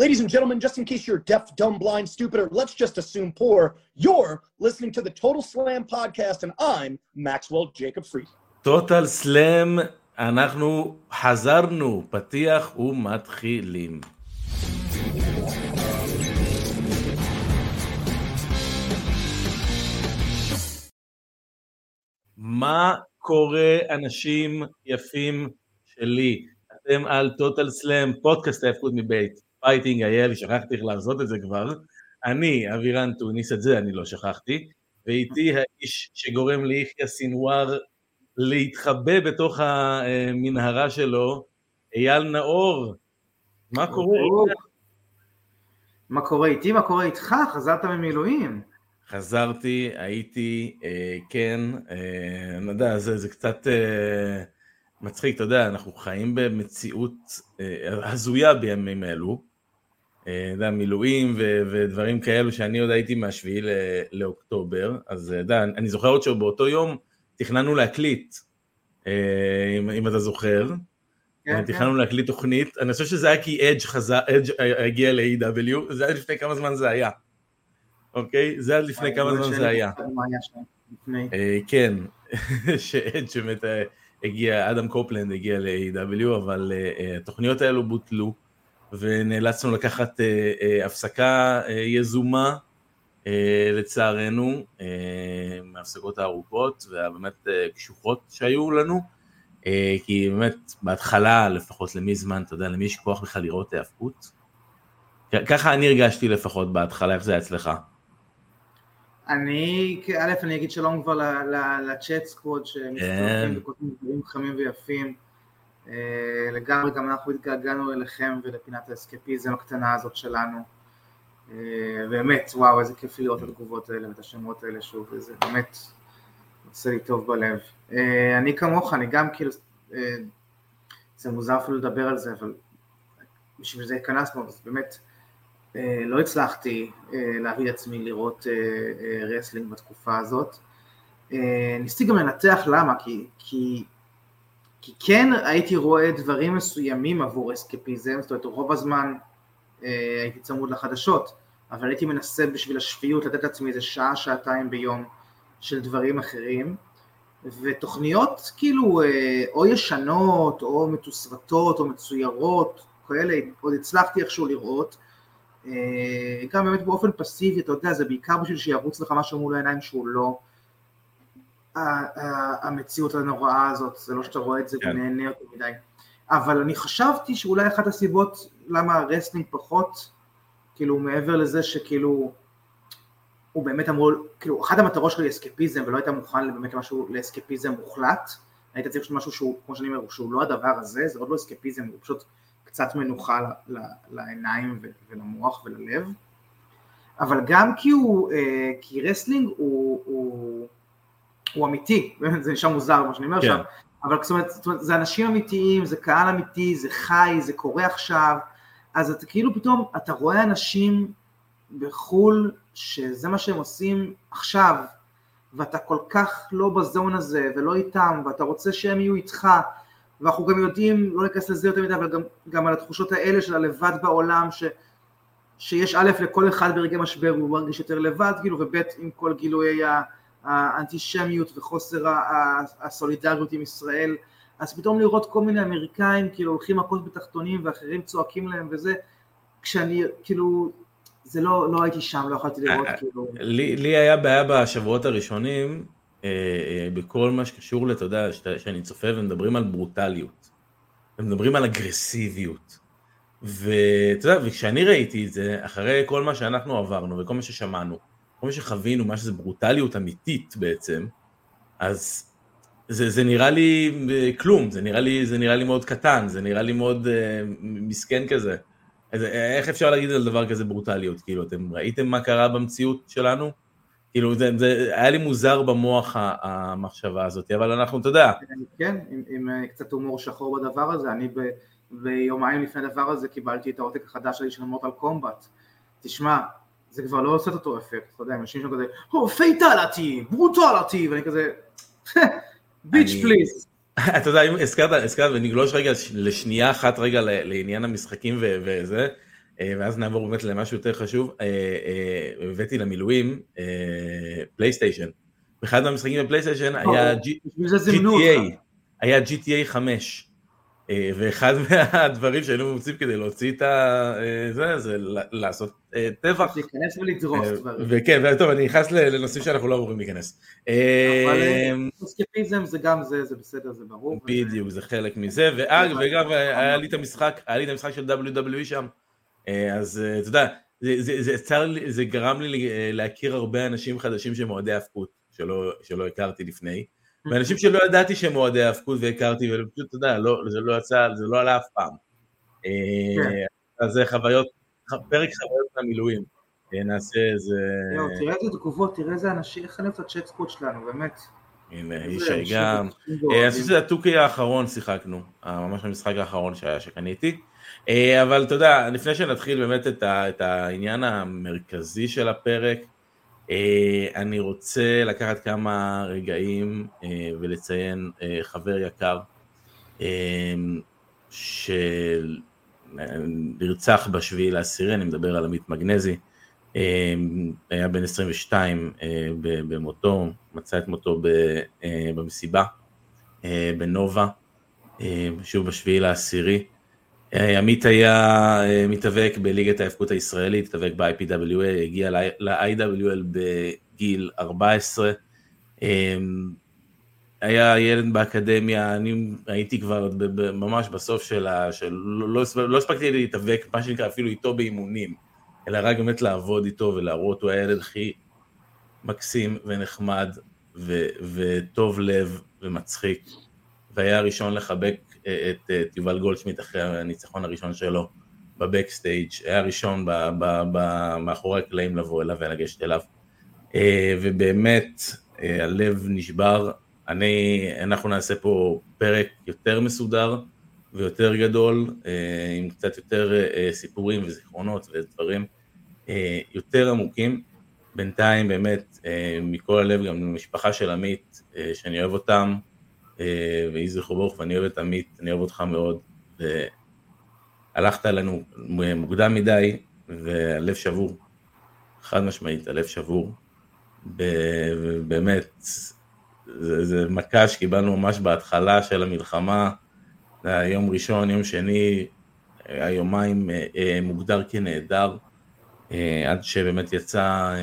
Ladies and gentlemen, just in case you're deaf, dumb, blind, stupid, or let's just assume poor, you're listening to the Total Slam podcast, and I'm Maxwell Jacob Fried. Total Slam, אנחנו חזרנו, פתיח ומתחילים. מה קורה, אנשים יפים שלי? אתם על Total Slam, פודקאסט ההפקות מבית. פייטינג אייל, שכחתי איך לעשות את זה כבר. אני, אבירן טוניס, את זה אני לא שכחתי, ואיתי האיש שגורם ליחיא סינואר להתחבא בתוך המנהרה שלו, אייל נאור. מה קורה? מה קורה איתי? מה קורה איתך? חזרת ממילואים. חזרתי, הייתי, כן, אני יודע, זה קצת... מצחיק, אתה יודע, אנחנו חיים במציאות הזויה בימים אלו, מילואים ודברים כאלו שאני עוד הייתי מהשביעי לאוקטובר, אז אני זוכר עוד שבאותו יום תכננו להקליט, אם אתה זוכר, תכננו להקליט תוכנית, אני חושב שזה היה כי אדג' הגיע ל-EW, זה היה לפני כמה זמן זה היה, אוקיי? זה היה לפני כמה זמן זה היה. כן, שאדג' שמת... הגיע, אדם קופלנד הגיע ל-AW, אבל התוכניות האלו בוטלו, ונאלצנו לקחת הפסקה יזומה, לצערנו, מהפסקות הארוכות, והבאמת קשוחות שהיו לנו, כי באמת בהתחלה, לפחות למי זמן, אתה יודע, למי יש כוח בכלל לראות ההפקות? ככה אני הרגשתי לפחות בהתחלה, איך זה היה אצלך? אני אגיד שלום כבר לצ'אט סקווד שמסתובבים וכותבים דברים חמים ויפים לגמרי, גם אנחנו התגעגענו אליכם ולפינת האסקפיזם הקטנה הזאת שלנו, באמת וואו, איזה כיף לראות את התגובות האלה ואת השמות האלה שוב, וזה באמת עושה לי טוב בלב. אני כמוך, אני גם כאילו, זה מוזר אפילו לדבר על זה, אבל בשביל זה הכנסנו, אז באמת לא הצלחתי להביא עצמי לראות רסלינג בתקופה הזאת. ניסיתי גם לנתח למה, כי כן הייתי רואה דברים מסוימים עבור אסקפיזם, זאת אומרת רוב הזמן הייתי צמוד לחדשות, אבל הייתי מנסה בשביל השפיות לתת לעצמי איזה שעה, שעתיים ביום של דברים אחרים, ותוכניות כאילו או ישנות או מתוסרטות או מצוירות, כאלה עוד הצלחתי איכשהו לראות, גם באמת באופן פסיבי, אתה יודע, זה בעיקר בשביל שירוץ לך משהו מול העיניים שהוא לא המציאות הנוראה הזאת, זה לא שאתה רואה את זה ונהנה אותו מדי, אבל אני חשבתי שאולי אחת הסיבות למה הרסלינג פחות, כאילו מעבר לזה שכאילו, הוא באמת אמרו, כאילו אחת המטרות שלי אסקפיזם, ולא היית מוכן באמת משהו לאסקפיזם מוחלט, היית צריך משהו שהוא, כמו שאני אומר, שהוא לא הדבר הזה, זה עוד לא אסקפיזם, הוא פשוט קצת מנוחה לעיניים ולמוח וללב, אבל גם כי רסלינג הוא אמיתי, זה נשאר מוזר מה שאני אומר עכשיו, אבל זאת אומרת, זה אנשים אמיתיים, זה קהל אמיתי, זה חי, זה קורה עכשיו, אז אתה כאילו פתאום, אתה רואה אנשים בחול, שזה מה שהם עושים עכשיו, ואתה כל כך לא בזון הזה, ולא איתם, ואתה רוצה שהם יהיו איתך, ואנחנו גם יודעים, לא נכנס לזה יותר מדי, אבל גם על התחושות האלה של הלבד בעולם, שיש א' לכל אחד ברגע משבר, הוא מרגיש יותר לבד, וב' עם כל גילויי האנטישמיות וחוסר הסולידריות עם ישראל, אז פתאום לראות כל מיני אמריקאים, הולכים מכות בתחתונים ואחרים צועקים להם וזה, כשאני, זה לא הייתי שם, לא יכולתי לראות, לי היה בעיה בשבועות הראשונים, בכל מה שקשור לתודעה, שאני צופה, ומדברים על ברוטליות, ומדברים על אגרסיביות, וכשאני ראיתי את זה, אחרי כל מה שאנחנו עברנו, וכל מה ששמענו, כל מה שחווינו, מה שזה ברוטליות אמיתית בעצם, אז זה נראה לי כלום, זה נראה לי מאוד קטן, זה נראה לי מאוד מסכן כזה, אז איך אפשר להגיד על דבר כזה ברוטליות? כאילו, אתם ראיתם מה קרה במציאות שלנו? כאילו, זה היה לי מוזר במוח המחשבה הזאת, אבל אנחנו, אתה יודע. כן, עם קצת הומור שחור בדבר הזה, אני ביומיים לפני הדבר הזה קיבלתי את העותק החדש שלי של מורטל קומבט. תשמע, זה כבר לא עושה את אותו אפקט, אתה יודע, אנשים שם כזה, פייטליטי, ברוטליטי, ואני כזה, ביץ' פליז. אתה יודע, אם הזכרת, ונגלוש רגע לשנייה אחת רגע לעניין המשחקים וזה, ואז נעבור באמת למשהו יותר חשוב, הבאתי למילואים פלייסטיישן, ואחד מהמשחקים בפלייסטיישן היה GTA 5, ואחד מהדברים שהיינו מוצאים כדי להוציא את זה, לעשות טבח. להיכנס ולדרוס דברים. וכן, טוב, אני נכנס לנושאים שאנחנו לא אמורים להיכנס. אבל אסקפיזם זה גם זה בסדר, זה ברור. בדיוק, זה חלק מזה, וגם היה לי את המשחק של WWE שם, אז אתה יודע, זה גרם לי להכיר הרבה אנשים חדשים שמועדי ההפקות, שלא הכרתי לפני. ואנשים שלא ידעתי שהם מועדי ההפקות והכרתי, ופשוט, אתה יודע, זה לא יצא, זה לא עלה אף פעם. אז זה חוויות, פרק חוויות מהמילואים. נעשה איזה... תראה איזה תגובות, תראה איזה אנשים, איך נפת הצ'אט ספוט שלנו, באמת. הנה, אישי גם. אז שזה הטוקי האחרון שיחקנו, ממש המשחק האחרון שהיה שקניתי. אבל אתה יודע, לפני שנתחיל באמת את העניין המרכזי של הפרק, אני רוצה לקחת כמה רגעים ולציין חבר יקר שנרצח בשביעי לעשירי, אני מדבר על עמית מגנזי, היה בן 22 במותו, מצא את מותו במסיבה, בנובה, שוב בשביעי לעשירי. עמית היה מתאבק בליגת ההפקות הישראלית, התאבק ב-IPWA, הגיע ל-IWL בגיל 14, היה ילד באקדמיה, אני הייתי כבר ממש בסוף שלה, לא הספקתי להתאבק, מה שנקרא אפילו איתו באימונים, אלא רק באמת לעבוד איתו ולהראות, הוא היה ילד הכי מקסים ונחמד וטוב לב ומצחיק, והיה הראשון לחבק את יובל גולדשמיט אחרי הניצחון הראשון שלו בבקסטייג', היה הראשון מאחורי הקלעים לבוא אליו ולגשת אליו, ובאמת הלב נשבר. אנחנו נעשה פה פרק יותר מסודר ויותר גדול, עם קצת יותר סיפורים וזיכרונות ודברים יותר עמוקים. בינתיים באמת מכל הלב, גם למשפחה של עמית שאני אוהב אותם, ואי זכרו ברוך, ואני אוהב את עמית, אני אוהב אותך מאוד, והלכת לנו מוקדם מדי, והלב שבור, חד משמעית, הלב שבור, ובאמת, זה מכה שקיבלנו ממש בהתחלה של המלחמה, יום ראשון, יום שני, היומיים מוגדר כנהדר, עד שבאמת יצא,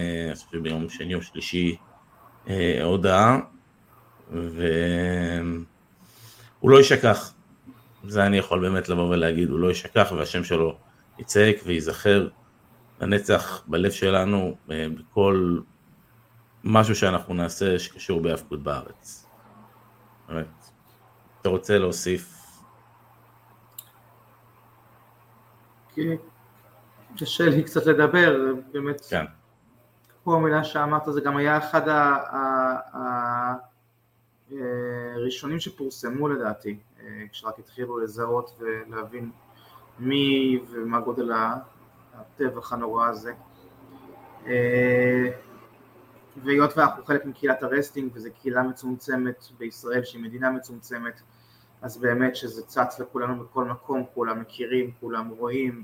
ביום שני או שלישי, הודעה, והוא לא ישכח, זה אני יכול באמת לבוא ולהגיד, הוא לא ישכח, והשם שלו יצעק ויזכר לנצח בלב שלנו, בכל משהו שאנחנו נעשה שקשור בהפקות בארץ. באמת, אתה רוצה להוסיף? קשה לי קצת לדבר, באמת, פה המילה שאמרת, זה גם היה אחד ראשונים שפורסמו לדעתי, כשרק התחילו לזהות ולהבין מי ומה גודל הטבח הנורא הזה. והיות ואנחנו חלק מקהילת הרסטינג, וזו קהילה מצומצמת בישראל, שהיא מדינה מצומצמת, אז באמת שזה צץ לכולנו בכל מקום, כולם מכירים, כולם רואים,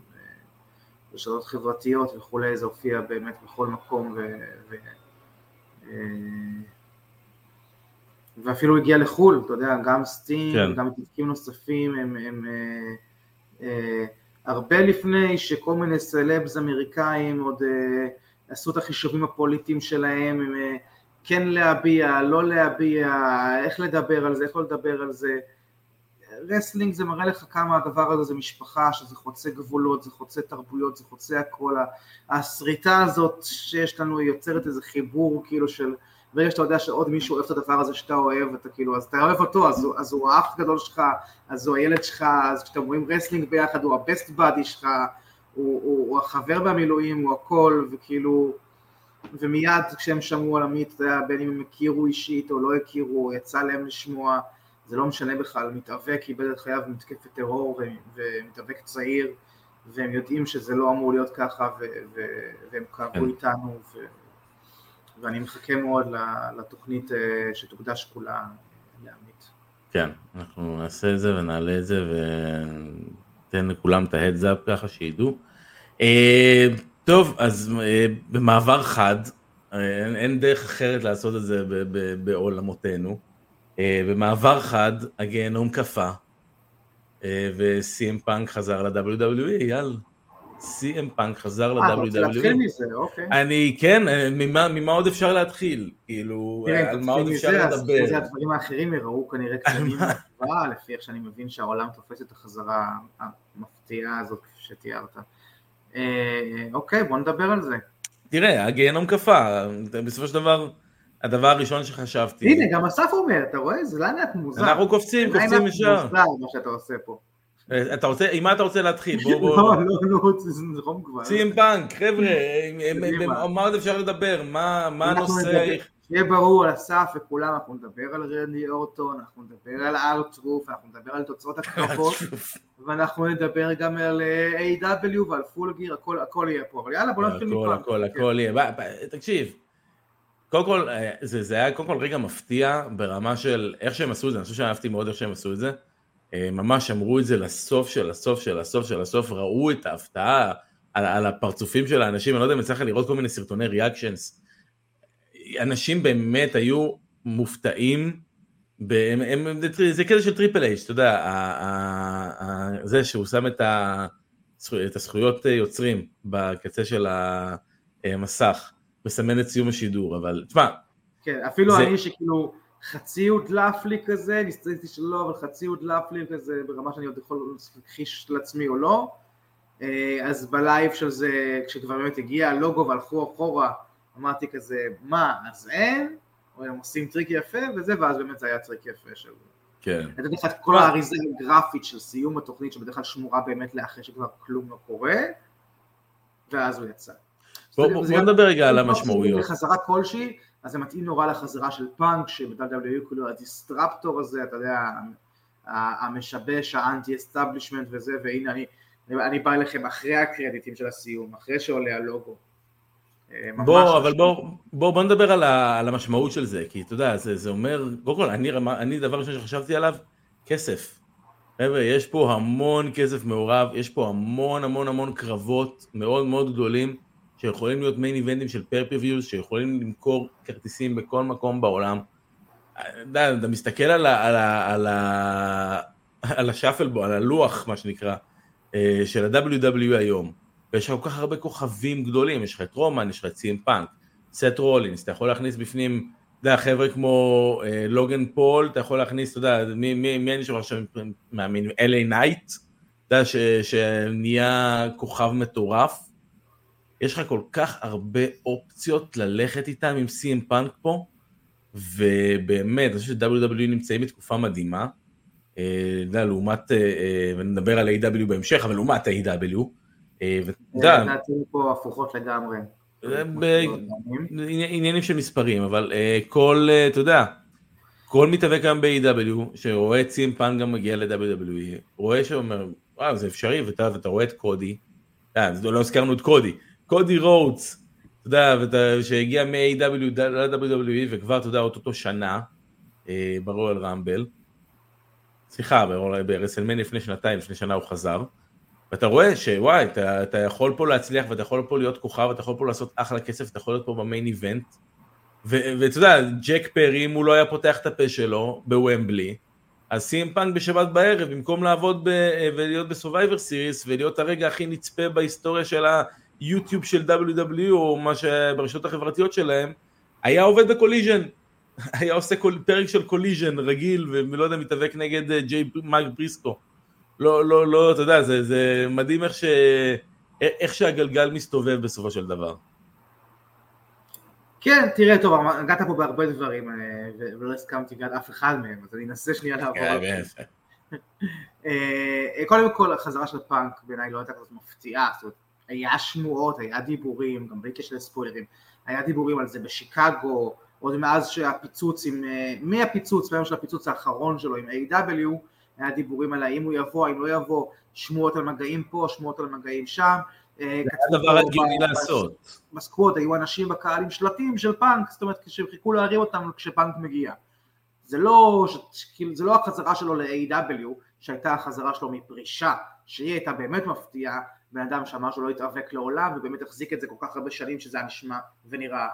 רשתות חברתיות וכולי, זה הופיע באמת בכל מקום, ואפילו הגיע לחול, אתה יודע, גם סטים, גם מתפקים נוספים, הם הרבה לפני שכל מיני סלבס אמריקאים עוד עשו את החישובים הפוליטיים שלהם, הם כן להביע, לא להביע, איך לדבר על זה, איך לא לדבר על זה. רסלינג זה מראה לך כמה הדבר הזה, זה משפחה, שזה חוצה גבולות, זה חוצה תרבויות, זה חוצה הכל. הסריטה הזאת שיש לנו יוצרת איזה חיבור כאילו של, ברגע שאתה יודע שעוד מישהו אוהב את הדבר הזה שאתה אוהב, אתה כאילו, אז אתה אוהב אותו, אז הוא האח הגדול שלך, אז הוא הילד שלך, אז כשאתם רואים רסלינג ביחד, הוא הבסט בדי שלך, הוא החבר במילואים, הוא הכל, וכאילו, ומיד כשהם שמעו על עמית, בין אם הם הכירו אישית או לא הכירו, יצא להם לשמוע, זה לא משנה בכלל, מתאבק, איבד את חייו במתקפת טרור, ומתאבק צעיר, והם יודעים שזה לא אמור להיות ככה, והם כאבו איתנו, ואני מחכה מאוד לתוכנית שתוקדש כולה לעמית. כן, אנחנו נעשה את זה ונעלה את זה, ותן לכולם את ההדזאפ ככה שידעו. טוב, אז במעבר חד, אין דרך אחרת לעשות את זה בעולמותינו. במעבר חד, הגיהנום קפה, ו-CM Punk חזר ל-WWE, יאללה. CM Punk חזר ל-WWE. אני, כן, ממה עוד אפשר להתחיל? כאילו, על מה עוד אפשר לדבר? זה הדברים האחרים יראו כנראה קצרים מהקפה, לפי איך שאני מבין שהעולם תופס את החזרה המפתיעה הזאת שתיארת. אוקיי, בוא נדבר על זה. תראה, הגיהנום קפה, בסופו של דבר, הדבר הראשון שחשבתי... הנה, גם אסף אומר, אתה רואה? זה לא נעת מוזר. אנחנו קופצים משם. מוזר מה שאתה עושה פה. אתה רוצה, עם מה אתה רוצה להתחיל? לא, זה חום כבר. CM Punk, חבר'ה, מה עוד אפשר לדבר? מה הנושא? שיהיה ברור על אסף וכולם, אנחנו נדבר על רנדי אורטון, אנחנו נדבר על ארטרוף, אנחנו נדבר על תוצאות הקרבות, ואנחנו נדבר גם על AW ועל פול גיר, הכל יהיה פה, אבל יאללה, בוא נתחיל מפה. הכל יהיה, תקשיב. קודם כל, זה היה קודם כל רגע מפתיע ברמה של איך שהם עשו את זה, אני חושב שאהבתי מאוד איך שהם עשו את זה, ממש אמרו את זה לסוף של הסוף של הסוף של הסוף, ראו את ההפתעה על הפרצופים של האנשים, אני לא יודע אם צריך לראות כל מיני סרטוני ריאקשנס, אנשים באמת היו מופתעים, זה כזה של טריפל אייץ', אתה יודע, זה שהוא שם את הזכויות יוצרים בקצה של המסך, מסמן את סיום השידור, אבל, תשמע. כן, אפילו אני שכאילו חצי הודלף לי כזה, ניסיתי שלא, אבל חצי הודלף לי כזה, ברמה שאני עוד יכול להכחיש לעצמי או לא, אז בלייב של זה, כשכבר באמת הגיע הלוגו והלכו אחורה, אמרתי כזה, מה, אז אין, או הם עושים טריק יפה, וזה, ואז באמת זה היה טריק יפה של... כן. אתה יודע, כל האריזה הגרפית של סיום התוכנית, שבדרך כלל שמורה באמת לאחרי שכבר כלום לא קורה, ואז הוא יצא. בואו נדבר רגע על המשמעויות. לחזרה כלשהי, אז זה מתאים נורא לחזרה של פאנק, שבדלW כולו הדיסטרפטור הזה, אתה יודע, המשבש, האנטי-אסטאבלישמנט וזה, והנה אני בא אליכם אחרי הקרדיטים של הסיום, אחרי שעולה הלוגו. בואו נדבר על המשמעות של זה, כי אתה יודע, זה אומר, קודם כל, אני דבר ראשון שחשבתי עליו, כסף. חבר'ה, יש פה המון כסף מעורב, יש פה המון המון המון קרבות מאוד מאוד גדולים, שיכולים להיות מיין איבנטים של פרפיוויוז, שיכולים למכור כרטיסים בכל מקום בעולם. אתה מסתכל על השאפל, על הלוח, מה שנקרא, של ה-WWE היום, ויש כל כך הרבה כוכבים גדולים, יש לך את רומן, יש לך את CM Punk, סט רולינס, אתה יכול להכניס בפנים, אתה יודע, חבר'ה כמו לוגן פול, אתה יכול להכניס, אתה יודע, מי אני שומע עכשיו מאמין, LA Knight, אתה יודע, שנהיה כוכב מטורף, יש לך כל כך הרבה אופציות ללכת איתם עם CM Punk פה, ובאמת, אני חושב ש-WWE נמצאים בתקופה מדהימה, לעומת, ונדבר על AW בהמשך, אבל לעומת AW, ותודה. נעצים פה הפוכות לגמרי. עניינים של מספרים, אבל כל, אתה יודע, כל מתאבק גם ב-AW, שרואה את CM Punk גם מגיע ל-WWE, רואה שאומר, וואו, זה אפשרי, ואתה רואה את קודי, לא הזכרנו את קודי רודס, אתה יודע, שהגיע מ-AW ל-WWE, וכבר, אתה יודע, אותו שנה, ברואל רמבל, סליחה, ברסלמניה לפני שנתיים, לפני שנה הוא חזר, ואתה רואה שוואי, אתה יכול פה להצליח, ואתה יכול פה להיות כוכב, ואתה יכול פה לעשות אחלה כסף, ואתה יכול להיות פה במיין איבנט, ואתה יודע, ג'ק פרי, אם הוא לא היה פותח את הפה שלו, בוומבלי, אז CM Punk בשבת בערב, במקום לעבוד ולהיות בסורווייבר סיריס, ולהיות הרגע הכי נצפה בהיסטוריה של היוטיוב של WWE, או מה שברשתות החברתיות שלהם, היה עובד בקוליז'ן, היה עושה פרק של קוליז'ן רגיל, ולא יודע, מתאבק נגד ג'יי מייק בריסקו. לא, אתה יודע, זה מדהים איך שהגלגל מסתובב בסופו של דבר. כן, תראה, טוב, הגעת פה בהרבה דברים, ולא הסכמתי על אף אחד מהם, אז אני אנסה שנייה לעבור. קודם כל, החזרה של פאנק בעיניי לא הייתה כזאת מפתיעה, זאת אומרת, היה שמועות, היה דיבורים, גם בלי קשר לספוילרים, היה דיבורים על זה בשיקגו, עוד מאז שהפיצוץ עם, ביום של הפיצוץ האחרון שלו עם AW, היה דיבורים על האם הוא יבוא, האם לא יבוא, שמועות על מגעים פה, שמועות על מגעים שם, זה הדבר הגיוני לעשות. בסקווד, היו אנשים בקהל עם שלטים של פאנק, זאת אומרת, כשחיכו להרים אותם כשפאנק מגיע. זה לא החזרה שלו ל-AW, שהייתה החזרה שלו מפרישה, שהיא הייתה באמת מפתיעה, ואדם שאמר שהוא לא יתאבק לעולם, ובאמת החזיק את זה כל כך הרבה שנים, שזה נשמע ונראה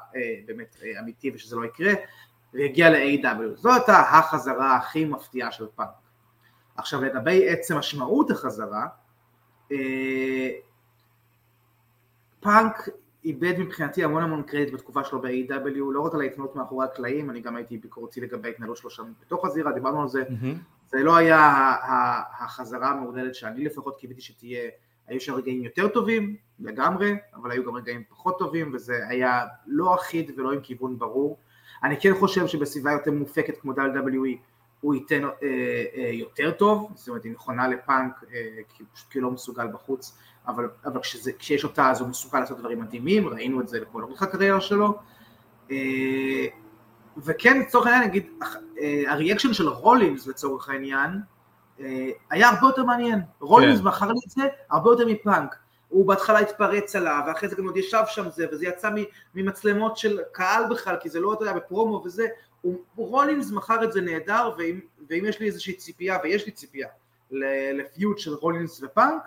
באמת אמיתי ושזה לא יקרה, והגיע ל-AW. זו הייתה החזרה הכי מפתיעה של פאנק. עכשיו, לגבי עצם משמעות החזרה, פאנק איבד מבחינתי המון המון קרדיט בתקופה שלו ב-AW, לא רק על ההתנהלות מאחורי הקלעים, אני גם הייתי ביקורתי לגבי ההתנהלות שלו שם בתוך הזירה, דיברנו על זה, זה לא היה החזרה המעודדת שאני לפחות קיבלתי שתהיה, היו שם רגעים יותר טובים לגמרי, אבל היו גם רגעים פחות טובים, וזה היה לא אחיד ולא עם כיוון ברור. אני כן חושב שבסביבה יותר מופקת כמו WWE, הוא ייתן יותר טוב, זאת אומרת, היא נכונה לפאנק, כי הוא לא מסוגל בחוץ, אבל כשיש אותה אז הוא מסוגל לעשות דברים מדהימים, ראינו את זה לכל אורך הקריירה שלו, וכן לצורך העניין, נגיד, הריאקשן של רולינס לצורך העניין, היה הרבה יותר מעניין, רולינס בחר לי את זה הרבה יותר מפאנק, הוא בהתחלה התפרץ עליו, ואחרי זה גם עוד ישב שם זה, וזה יצא ממצלמות של קהל בכלל, כי זה לא עוד היה בפרומו וזה, רולינס מכר את זה נהדר, ואם יש לי איזושהי ציפייה, ויש לי ציפייה לפיוט של רולינס ופאנק,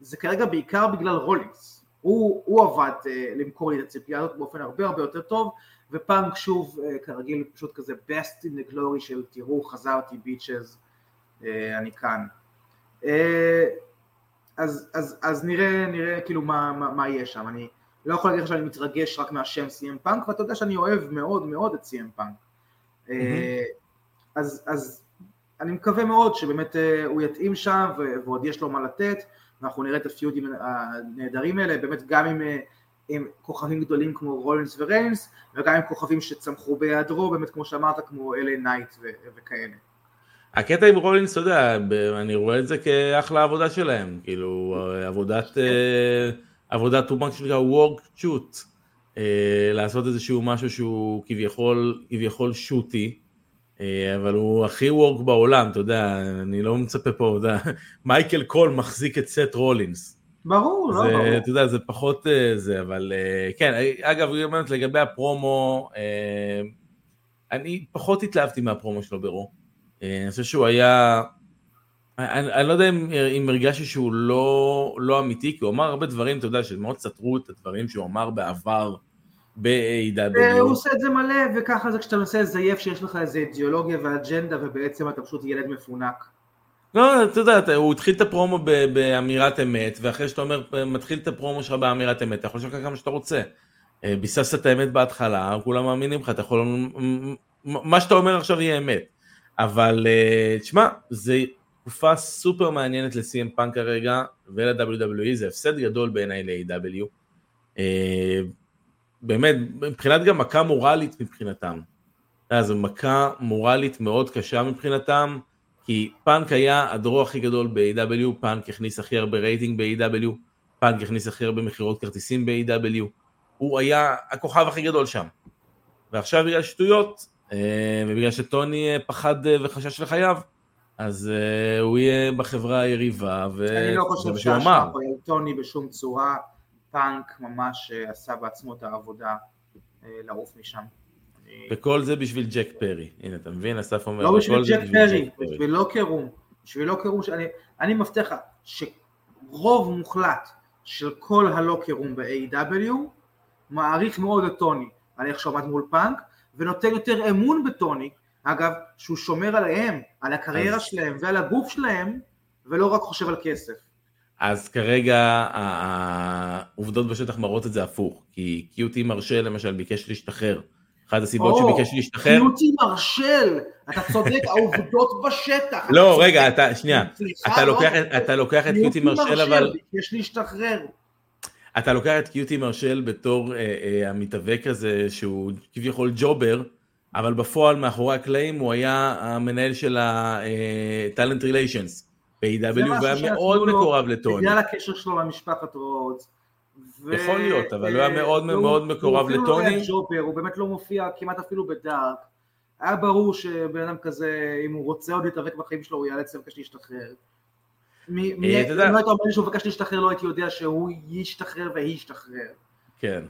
זה כרגע בעיקר בגלל רולינס. הוא עבד למכור לי את הציפייה הזאת באופן הרבה הרבה יותר טוב, ופאנק שוב כרגיל פשוט כזה best in the glory של תראו חזרתי ביצ'ז, אני כאן. אז נראה כאילו מה יש שם, אני לא יכול להגיד שאני מתרגש רק מהשם CM Punk, ואתה יודע שאני אוהב מאוד מאוד את CM Punk. אז אני מקווה מאוד שבאמת הוא יתאים שם ועוד יש לו מה לתת, ואנחנו נראה את הפיודים הנהדרים האלה, באמת גם עם כוכבים גדולים כמו רולינס וריינס, וגם עם כוכבים שצמחו בהיעדרו, באמת כמו שאמרת, כמו אלי נייט וכאלה. הקטע עם רולינס, אתה יודע, אני רואה את זה כאחלה עבודה שלהם, כאילו עבודת אומן שנקרא work shoot, לעשות איזשהו משהו שהוא כביכול שוטי, אבל הוא הכי וורק בעולם, אתה יודע, אני לא מצפה פה, אתה יודע, מייקל קול מחזיק את סט רולינס. ברור, לא ברור. אתה יודע, זה פחות זה, אבל כן, אגב, לגבי הפרומו, אני פחות התלהבתי מהפרומו שלו ברו. אני חושב שהוא היה, אני לא יודע אם הרגשתי שהוא לא אמיתי, כי הוא אמר הרבה דברים, אתה יודע, שמאוד סתרו את הדברים שהוא אמר בעבר, ב-AW. הוא עושה את זה מלא, וככה זה כשאתה נושא זייף שיש לך איזו אידיאולוגיה ואג'נדה, ובעצם אתה פשוט ילד מפונק. לא, אתה יודע, הוא התחיל את הפרומו באמירת אמת, ואחרי שאתה אומר, מתחיל את הפרומו שלך באמירת אמת, אתה יכול לשאול כמה שאתה רוצה. ביססת את האמת בהתחלה, כולם מאמינים לך, אתה יכול, מה שאתה אומר עכשיו יהיה אמת. אבל, תשמע, זו תקופה סופר מעניינת ל-CM Punk הרגע, ול-WWE, זה הפסד גדול בעיניי ל-AW. באמת, מבחינת גם מכה מורלית מבחינתם. זו מכה מורלית מאוד קשה מבחינתם, כי פאנק היה הדרוע הכי גדול ב-AW, פאנק הכניס הכי הרבה רייטינג ב-AW, פאנק הכניס הכי הרבה מחירות כרטיסים ב-AW, הוא היה הכוכב הכי גדול שם. ועכשיו בגלל שטויות, ובגלל שטוני פחד וחשש לחייו, אז הוא יהיה בחברה היריבה, אני לא חושב שהשאר פה יהיה טוני בשום צורה, פאנק ממש עשה בעצמו את העבודה לעוף משם. וכל זה בשביל ג'ק פרי, הנה אתה מבין, אסף אומר. לא בשביל ג'ק פרי, בשביל לא קירום, בשביל לא קירום, אני מבטיחה שרוב מוחלט של כל הלא קירום ב-AW, מעריך מאוד את טוני, על איך שעומד מול פאנק, ונותן יותר אמון בטוני, אגב, שהוא שומר עליהם, על הקריירה שלהם ועל הגוף שלהם, ולא רק חושב על כסף. אז כרגע העובדות בשטח מראות את זה הפוך, כי קיוטי מרשל למשל ביקש להשתחרר, אחת הסיבות שביקש להשתחרר... קיוטי מרשל, אתה צודק, העובדות בשטח. לא, רגע, שנייה, אתה לוקח את קיוטי מרשל, אבל... ביקש להשתחרר. אתה לוקח את קיוטי מרשל בתור המתאבק הזה, שהוא כביכול ג'ובר, אבל בפועל מאחורי הקלעים הוא היה המנהל של ה-Talent Relations. ב-AW היה מאוד מקורב לטוני. בגלל הקשר שלו למשפחת רודס. יכול להיות, אבל הוא היה מאוד מאוד מקורב לטוני. הוא באמת לא מופיע כמעט אפילו בדארק. היה ברור שבן אדם כזה, אם הוא רוצה עוד להתאבק בחיים שלו, הוא יאלץ לבקש להשתחרר. אם לא היית אומר שהוא בקש להשתחרר, לא הייתי יודע שהוא ישתחרר והיא ישתחרר. כן.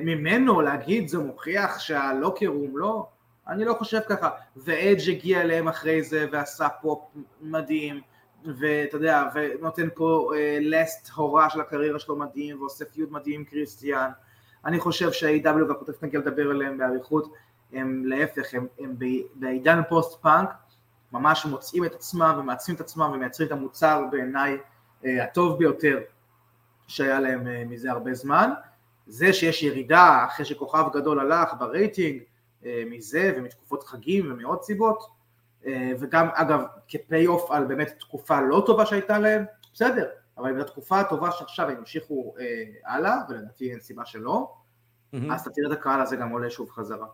ממנו להגיד, זה מוכיח שהלא קירום, לא? אני לא חושב ככה. ואדג' הגיע אליהם אחרי זה ועשה פופ מדהים. ואתה יודע, ונותן פה לסט הורה של הקריירה שלו מדהים, ועושה פיוד מדהים עם קריסטיאן. אני חושב שה-AW והכותף נגיע לדבר עליהם בעריכות, הם להפך, הם בעידן פוסט-פאנק, ממש מוצאים את עצמם ומעצים את עצמם ומייצרים את המוצר בעיניי הטוב ביותר שהיה להם מזה הרבה זמן. זה שיש ירידה אחרי שכוכב גדול הלך ברייטינג מזה ומתקופות חגים ומאות סיבות, וגם אגב כפי אוף על באמת תקופה לא טובה שהייתה להם, בסדר, אבל אם זו תקופה הטובה שעכשיו הם המשיכו הלאה, ולדעתי אין סיבה שלא, אז אתה תראה את הקהל הזה גם עולה שוב חזרה.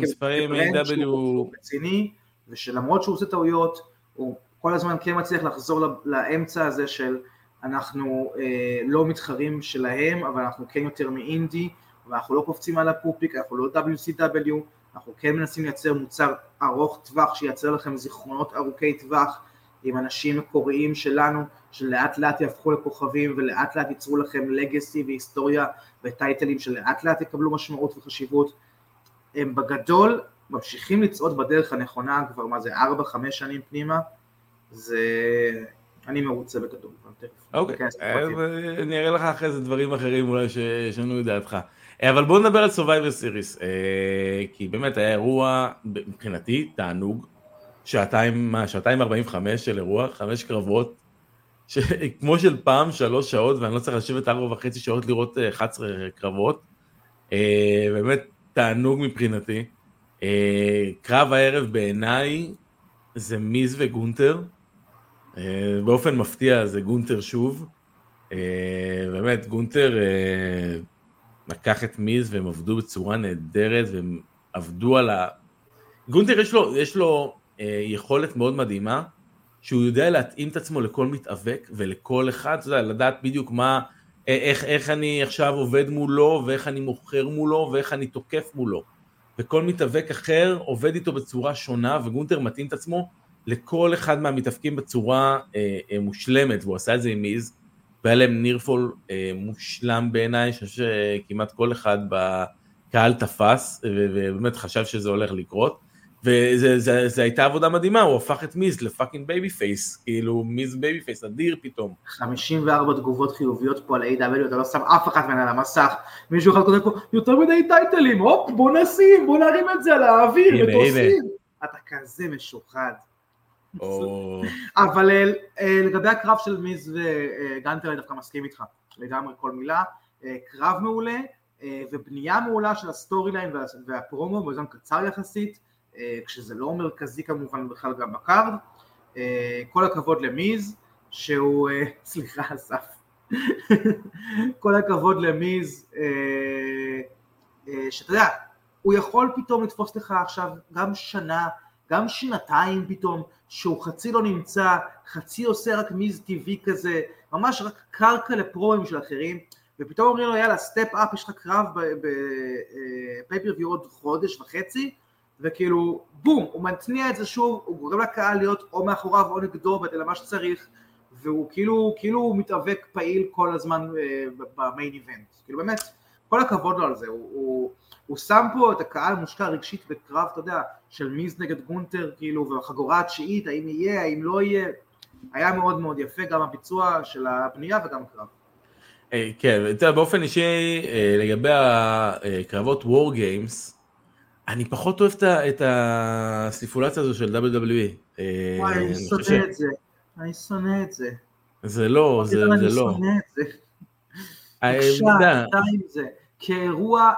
המספרים AW רציני, ושלמרות שהוא עושה טעויות, הוא כל הזמן כן מצליח לחזור לאמצע הזה של אנחנו לא מתחרים שלהם, אבל אנחנו כן יותר מאינדי, ואנחנו לא קופצים על הפופיק, אנחנו לא WCW, אנחנו כן מנסים לייצר מוצר ארוך טווח, שייצר לכם זיכרונות ארוכי טווח, עם אנשים מקוריים שלנו, שלאט לאט יהפכו לכוכבים, ולאט לאט ייצרו לכם לגסי והיסטוריה, וטייטלים שלאט לאט יקבלו משמעות וחשיבות. הם בגדול ממשיכים לצעוד בדרך הנכונה, כבר מה זה 4-5 שנים פנימה, זה... אני מרוצה בגדול. אוקיי, אני אראה לך אחרי זה דברים אחרים אולי ששנו את דעתך. אבל בואו נדבר על Survivor Series, כי באמת היה אירוע, מבחינתי, תענוג, שעתיים 45 של אירוע, 5 קרבות, כמו של פעם 3 שעות, ואני לא צריך לשבת 4.5 שעות לראות 11 קרבות, באמת תענוג מבחינתי. קרב הערב בעיניי זה מיז וגונטר, באופן מפתיע זה גונטר שוב, באמת גונטר לקח את מיז והם עבדו בצורה נהדרת, והם עבדו על ה... גונטר יש לו יכולת מאוד מדהימה, שהוא יודע להתאים את עצמו לכל מתאבק ולכל אחד, אתה יודע, לדעת בדיוק מה, איך אני עכשיו עובד מולו, ואיך אני מוכר מולו, ואיך אני תוקף מולו, וכל מתאבק אחר עובד איתו בצורה שונה, וגונטר מתאים את עצמו לכל אחד מהמתאפקים בצורה מושלמת, והוא עשה את זה עם מיז, והיה להם נירפול מושלם בעיניי, שאני חושב שכמעט כל אחד בקהל תפס, ובאמת חשב שזה הולך לקרות, וזה הייתה עבודה מדהימה, הוא הפך את מיז לפאקינג בייבי פייס, כאילו מיז בייבי פייס, אדיר פתאום. 54 תגובות חיוביות פה על AW, אתה לא שם אף אחת מן על המסך, מישהו אחד כותב פה, יותר מדי טייטלים, הופ, בוא נשים, בוא נרים את זה על האוויר, ותוסים. אתה כזה משוחד. אבל לגבי הקרב של מיז וגנטר, אני דווקא מסכים איתך, לגמרי כל מילה, קרב מעולה, ובנייה מעולה של הסטורי ליין והפרומו, בזמן קצר יחסית, כשזה לא מרכזי כמובן בכלל גם בקארד, כל הכבוד למיז, שהוא, סליחה אסף, כל הכבוד למיז, שאתה יודע, הוא יכול פתאום לתפוס לך עכשיו גם שנה, גם שנתיים פתאום, שהוא חצי לא נמצא, חצי עושה רק מיז טבעי כזה, ממש רק קרקע לפרומים של אחרים, ופתאום אומרים לו, יאללה, סטפ אפ, יש לך קרב בפייפריוויו עוד חודש וחצי, וכאילו, בום, הוא מתניע את זה שוב, הוא גורם לקהל להיות או מאחוריו או נגדו, אלא מה שצריך, והוא כאילו מתאבק פעיל כל הזמן במיין איבנט. כאילו באמת, כל הכבוד לו על זה, הוא שם פה את הקהל מושקע רגשית בקרב, אתה יודע, של מיז נגד גונטר, כאילו, והחגורה התשיעית, האם יהיה, האם לא יהיה, היה מאוד מאוד יפה, גם הביצוע של הבנייה וגם הקרב. כן, באופן אישי, לגבי הקרבות War Games, אני פחות אוהב את הסטיפולציה הזו של WWE. וואי, אני שונא את זה. אני שונא את זה. זה לא, זה לא. אני שונא את זה. עכשיו, עם זה. כאירוע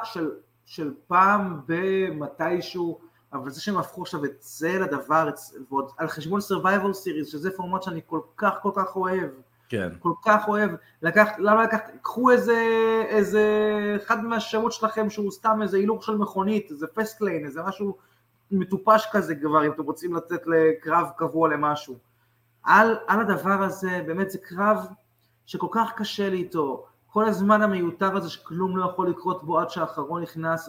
של פעם במתישהו, אבל זה שהם הפכו עכשיו את זה לדבר, ועוד על חשבון Survivor Series, שזה פורמט שאני כל כך כל כך אוהב. כן. כל כך אוהב. למה לקחת, קחו איזה אחד מהשמות שלכם שהוא סתם איזה הילוך של מכונית, איזה פסטליין, איזה משהו מטופש כזה כבר, אם אתם רוצים לצאת לקרב קבוע למשהו. על הדבר הזה, באמת זה קרב שכל כך קשה לי איתו, כל הזמן המיותר הזה שכלום לא יכול לקרות בו עד שהאחרון נכנס,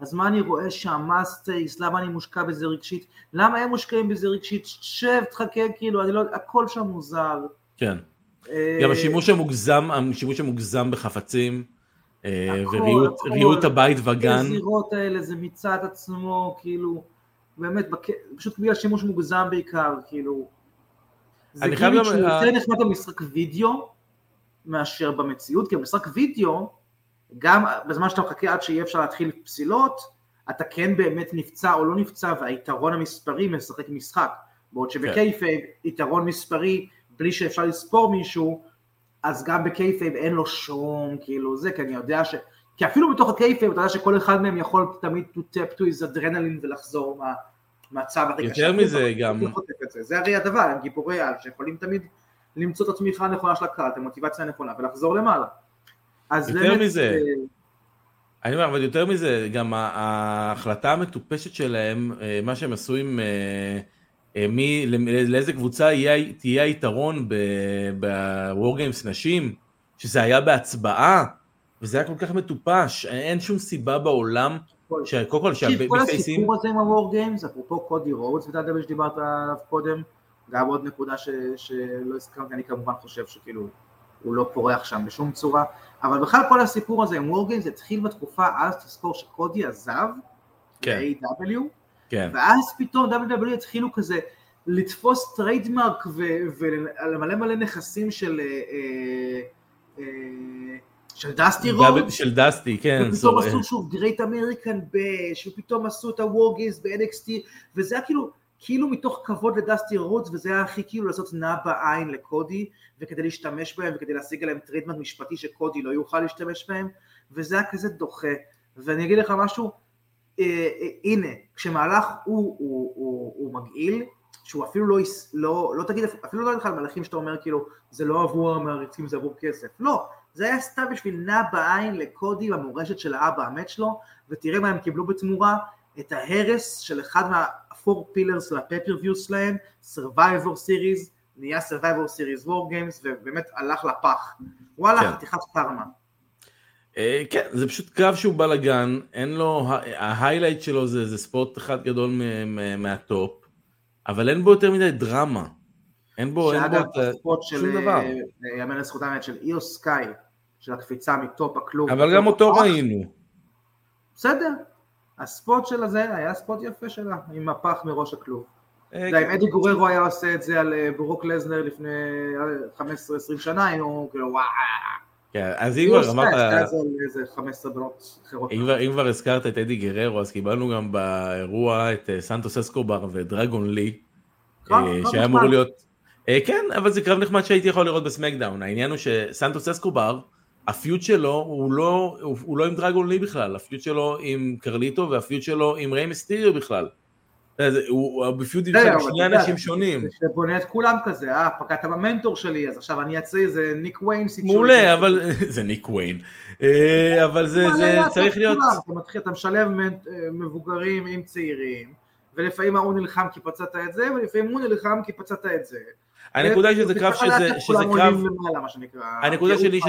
אז מה אני רואה שהמאסטייס, למה אני מושקע בזה רגשית, למה הם מושקעים בזה רגשית, שב, תחכה, כאילו, אני לא, הכל שם מוזר. כן. גם השימוש המוגזם בחפצים וריהוט הבית וגן. הזירות האלה זה מצד עצמו, כאילו, באמת, פשוט בגלל שימוש מוגזם בעיקר, כאילו, זה גימיק שהוא יותר נחמד במשחק וידאו, מאשר במציאות, כי במשחק וידאו, גם בזמן שאתה מחכה עד שיהיה אפשר להתחיל פסילות, אתה כן באמת נפצע או לא נפצע, והיתרון המספרי משחק משחק, בעוד שבקייפייב, יתרון מספרי, בלי שאפשר לספור מישהו, אז גם בקייפייב אין לו שום, כאילו זה, כי אני יודע ש... כי אפילו בתוך הקייפייב, אתה יודע שכל אחד מהם יכול תמיד to tap to his adrenaline ולחזור מהצב הרגע. יותר מזה גם. זה הרי הדבר, הם גיבורי על, שיכולים תמיד למצוא את התמיכה הנכונה של הקהל, את המוטיבציה הנכונה, ולחזור למעלה. יותר מזה. אני אומר, אבל יותר מזה, גם ההחלטה המטופשת שלהם, מה שהם עשו עם... לאיזה קבוצה תהיה היתרון בווארגיימס נשים, שזה היה בהצבעה, וזה היה כל כך מטופש, אין שום סיבה בעולם, שכל כל הסיפור הזה עם הווארגיימס, אפרופו קודי רודס, ואתה דבר שדיברת עליו קודם, גם עוד נקודה שלא הסכמתי, אני כמובן חושב שכאילו, הוא לא פורח שם בשום צורה, אבל בכלל כל הסיפור הזה עם ווארגיימס, התחיל בתקופה, אז תזכור שקודי עזב, ל-AW, ואז פתאום WWE התחילו כזה לתפוס טריידמרק ולמלא מלא נכסים של דסטי רוד, של דסטי, כן, ופתאום עשו שוב גרייט אמריקן בש, ופתאום עשו את הוורגיז ב-NXT, וזה היה כאילו מתוך כבוד לדסטי רוד, וזה היה הכי כאילו לעשות נע בעין לקודי, וכדי להשתמש בהם, וכדי להשיג עליהם טריידמרק משפטי שקודי לא יוכל להשתמש בהם, וזה היה כזה דוחה. ואני אגיד לך משהו, הנה, כשמהלך הוא מגעיל, שהוא אפילו לא תגיד, אפילו לא נתחיל מהלכים שאתה אומר כאילו, זה לא עבור המעריצים, זה עבור כסף. לא, זה היה סתם בשביל נע בעין לקודי, במורשת של האבא האמת שלו, ותראה מה הם קיבלו בתמורה, את ההרס של אחד מה-4 pillars של ה-pay-per-view שלהם, Survivor Series, נהיה Survivor Series War Games, ובאמת הלך לפח. וואלה, חתיכת קרמה. כן, זה פשוט קרב שהוא בלגן, אין לו, ההיילייט שלו זה ספוט אחד גדול מהטופ, אבל אין בו יותר מדי דרמה, אין בו שום דבר. יאמן לזכות האמת של איו סקאי, של הקפיצה מטופ הכלוב. אבל גם אותו ראינו. בסדר, הספוט שלה זה היה ספוט יפה שלה, עם הפח מראש הכלוב. אם אדי גוררו היה עושה את זה על ברוק לזנר לפני 15-20 שנה, היינו כאילו וואו. כן, אז אם כבר אמרת, אם כבר הזכרת את אדי גררו, אז קיבלנו גם באירוע את סנטוס אסקובר ודרגון לי, שהיה אמור להיות, כן, אבל זה קרב נחמד שהייתי יכול לראות בסמקדאון. העניין הוא שסנטוס אסקובר, הפיוט שלו הוא לא עם דרגון לי בכלל, הפיוט שלו עם קרליטו והפיוט שלו עם ריי מיסטריו בכלל. הוא בפיוט עם שני אנשים שונים. שבונה את כולם כזה, פקעת במנטור שלי, אז עכשיו אני אצא איזה ניק וויין סיטואציה. מעולה, אבל זה ניק וויין. אבל זה צריך להיות... אתה משלב מבוגרים עם צעירים, ולפעמים הוא נלחם כי פצעת את זה, ולפעמים הוא נלחם כי פצעת את זה. הנקודה היא שזה קרב שזה קרב... הנקודה שלי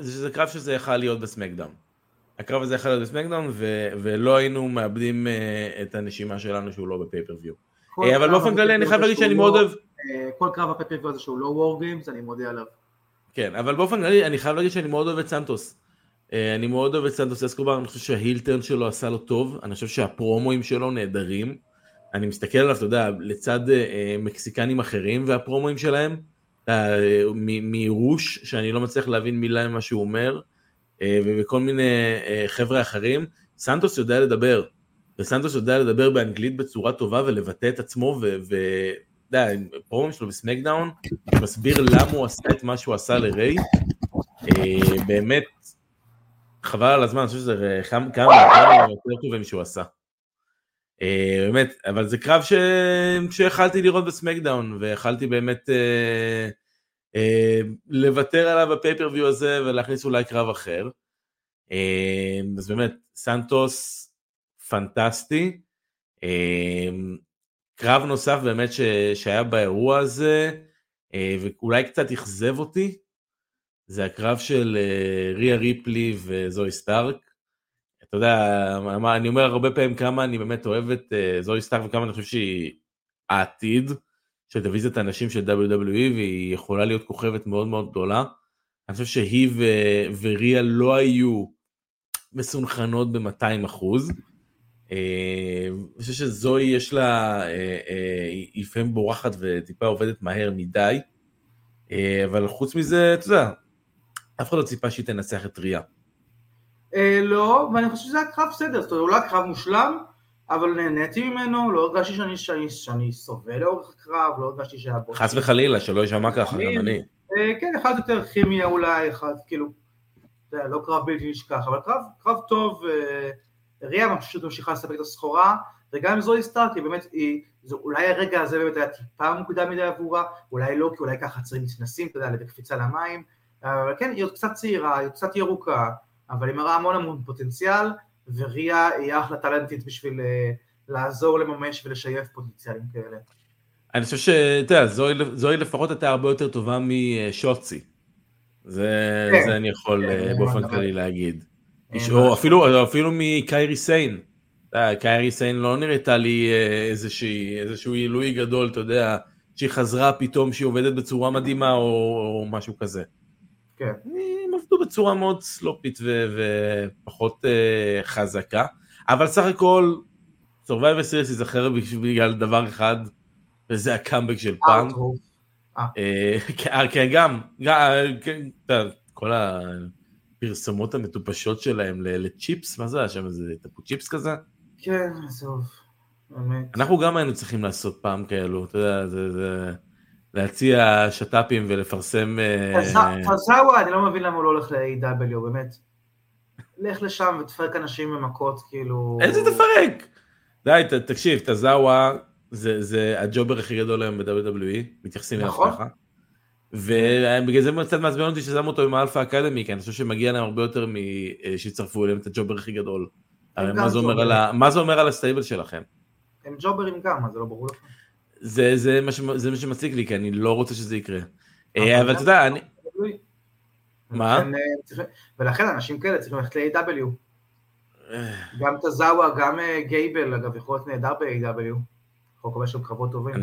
שזה קרב שזה יכל להיות בסמקדאון. הקרב הזה יחד בסמקדאון, ולא היינו מאבדים את הנשימה שלנו שהוא לא בפייפריוויו. אבל באופן כללי, אני חייב להגיד שאני מאוד אוהב... כל קרב בפייפריוויו הזה שהוא לא וורגיימס, אני מודה עליו. כן, אבל באופן כללי, אני חייב להגיד שאני מאוד אוהב את סנטוס. אני מאוד אוהב את סנטוס אסקובר, אני חושב שההילטרן שלו עשה לו טוב, אני חושב שהפרומואים שלו נהדרים. אני מסתכל עליו, אתה יודע, לצד מקסיקנים אחרים והפרומואים שלהם, מירוש, שאני לא מצליח להבין מילה ממה שהוא אומר. ובכל מיני חבר'ה אחרים, סנטוס יודע לדבר, וסנטוס יודע לדבר באנגלית בצורה טובה ולבטא את עצמו, והפרומים שלו בסמקדאון, מסביר למה הוא עשה את מה שהוא עשה לריי, באמת, חבל על הזמן, אני חושב שזה כמה יותר טובים שהוא עשה. באמת, אבל זה קרב שיכלתי לראות בסמקדאון, ויכלתי באמת... לוותר עליו בפייפריוויו הזה ולהכניס אולי קרב אחר. אז באמת סנטוס פנטסטי. קרב נוסף באמת שהיה באירוע הזה ואולי קצת יחזב אותי, זה הקרב של ריה ריפלי וזוי סטארק. אתה יודע, אני אומר הרבה פעמים כמה אני באמת אוהב את זוי סטארק וכמה אני חושב שהיא העתיד של דיוויזיית האנשים של WWE, והיא יכולה להיות כוכבת מאוד מאוד גדולה. אני חושב שהיא וריה לא היו מסונכנות ב-200%, אני חושב שזוהי יש לה, היא לפעמים בורחת וטיפה עובדת מהר מדי, אבל חוץ מזה, אתה יודע, אף אחד לא ציפה שהיא תנצח את ריה. לא, ואני חושב שזה הקרב סדר, זאת אומרת, אולי קרב מושלם, אבל נהניתי ממנו, לא הרגשתי שאני סובל לאורך הקרב, לא הרגשתי שהיה בו. חס וחלילה, שלא ישמע ככה, גם אני. כן, אחד יותר כימיה אולי, אחד כאילו, זה לא קרב בלתי נשכח, אבל קרב טוב, ריה פשוט ממשיכה לספק את הסחורה, וגם עם זוהי סטארק, כי באמת, אולי הרגע הזה באמת היה טיפה מוקדם מדי עבורה, אולי לא, כי אולי ככה חצרים מתנסים, אתה יודע, בקפיצה למים, אבל כן, היא עוד קצת צעירה, היא קצת ירוקה, אבל היא מראה המון המון פוטנציאל, וריה היא אחלה טלנטית בשביל לעזור לממש ולשייף פוטנציאלים כאלה. אני חושב שאתה, זוהי לפחות הייתה הרבה יותר טובה משוצי, זה אני יכול באופן כללי להגיד. או אפילו מקיירי סיין, קיירי סיין לא נראיתה לי איזשהו עילוי גדול, אתה יודע, שהיא חזרה פתאום שהיא עובדת בצורה מדהימה או משהו כזה. כן. הם עבדו בצורה מאוד סלופית ופחות חזקה, אבל סך הכל Survivor Series יזכר בגלל דבר אחד, וזה הקאמבק של פאנק. כן, גם, כל הפרסומות המטופשות שלהם לצ'יפס, מה זה היה שם, זה טפו צ'יפס כזה? כן, בסוף. אנחנו גם היינו צריכים לעשות פעם כאלו, אתה יודע, זה... להציע שטאפים ולפרסם... תרסאווה, אני לא מבין למה הוא לא הולך ל-AW, באמת. לך לשם ותפרק אנשים במכות, כאילו... איזה תפרק? די, תקשיב, תרסאווה זה הג'ובר הכי גדול היום ב-WWE, מתייחסים אליו ככה. ובגלל זה קצת מעצבן אותי ששמו אותו עם האלפא אקדמי, כי אני חושב שמגיע להם הרבה יותר משצרפו אליהם את הג'ובר הכי גדול. הרי מה זה אומר על הסטייבל שלכם? הם ג'וברים גם, אז זה לא ברור לכם. זה מה שמציק לי, כי אני לא רוצה שזה יקרה. אבל אתה יודע, אני... מה? ולכן אנשים כאלה צריכים ללכת ל-AW. גם תזאווה, גם גייבל, אגב, יכול להיות נהדר ב-AW. יכול לקבל שם קרבות טובים.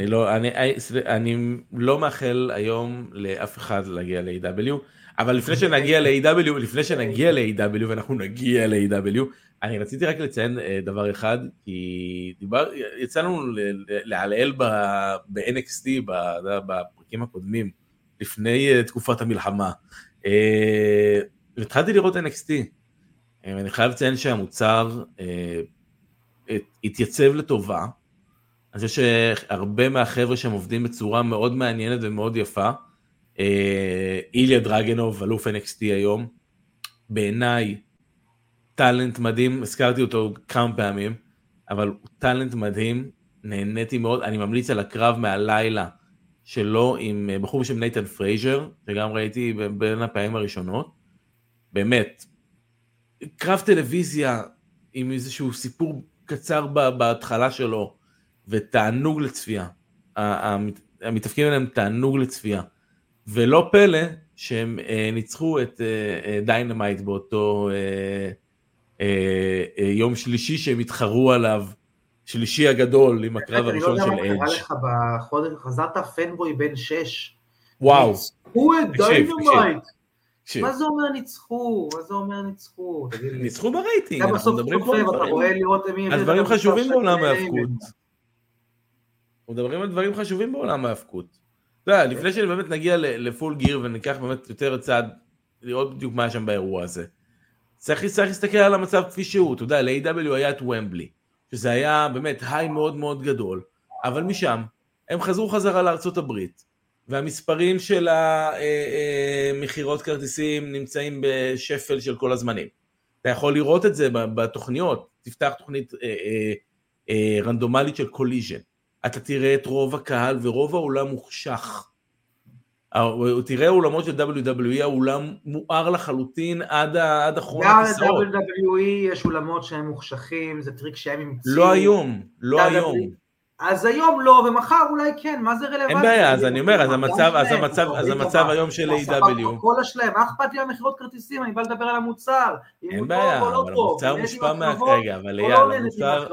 אני לא מאחל היום לאף אחד להגיע ל-AW, אבל לפני שנגיע ל-AW, ואנחנו נגיע ל-AW, אני רציתי רק לציין דבר אחד, כי יצאנו להעלעל ב-NXT, בפרקים הקודמים, לפני תקופת המלחמה. התחלתי לראות NXT, אני חייב לציין שהמוצר התייצב לטובה, אני חושב שהרבה מהחבר'ה שהם עובדים בצורה מאוד מעניינת ומאוד יפה, איליה דרגנוב, אלוף NXT היום, בעיניי, טלנט מדהים, הזכרתי אותו כמה פעמים, אבל הוא טלנט מדהים, נהניתי מאוד, אני ממליץ על הקרב מהלילה שלו עם בחור שם נייתן פרייזר, שגם ראיתי בין הפעמים הראשונות, באמת, קרב טלוויזיה עם איזשהו סיפור קצר בהתחלה שלו, ותענוג לצפייה, המתאפקים אליהם תענוג לצפייה, ולא פלא שהם ניצחו את דיינמייט באותו יום שלישי שהם התחרו עליו, שלישי הגדול עם הקרב הראשון של אדג'. אני לא יודע מה קרה לך בחודש, חזרת פנבוי בן 6. וואו. ניצחו את דיינמייט. מה זה אומר ניצחו? מה זה אומר ניצחו? ניצחו ברייטינג. אתה בסוף חושב, אתה רואה לראות אמין. הדברים חשובים בעולם ההפקות. מדברים על דברים חשובים בעולם ההפקות. לפני שאני באמת נגיע לפול גיר וניקח באמת יותר צעד לראות בדיוק מה שם באירוע הזה. צריך להסתכל על המצב כפי שהוא, אתה יודע, ל-AW היה את ומבלי, שזה היה באמת היי מאוד מאוד גדול, אבל משם הם חזרו חזרה לארצות הברית, והמספרים של המכירות כרטיסים נמצאים בשפל של כל הזמנים. אתה יכול לראות את זה בתוכניות, תפתח תוכנית רנדומלית של קוליז'ן, אתה תראה את רוב הקהל ורוב העולם מוחשך, תראה אולמות של WWE, האולם מואר לחלוטין עד אחרון הכיסאות. ל-WWE יש אולמות שהם מוחשכים, זה טריק שהם המציאו. לא היום. אז היום לא, ומחר אולי כן, מה זה רלוונטי? אין בעיה, אז אני אומר, אז המצב היום של ה-WWE. כל השלם, מה אכפת לי המחירות כרטיסים? אני בא לדבר על המוצר. אין בעיה, אבל המוצר מושפע מהרגע, אבל היה, המוצר...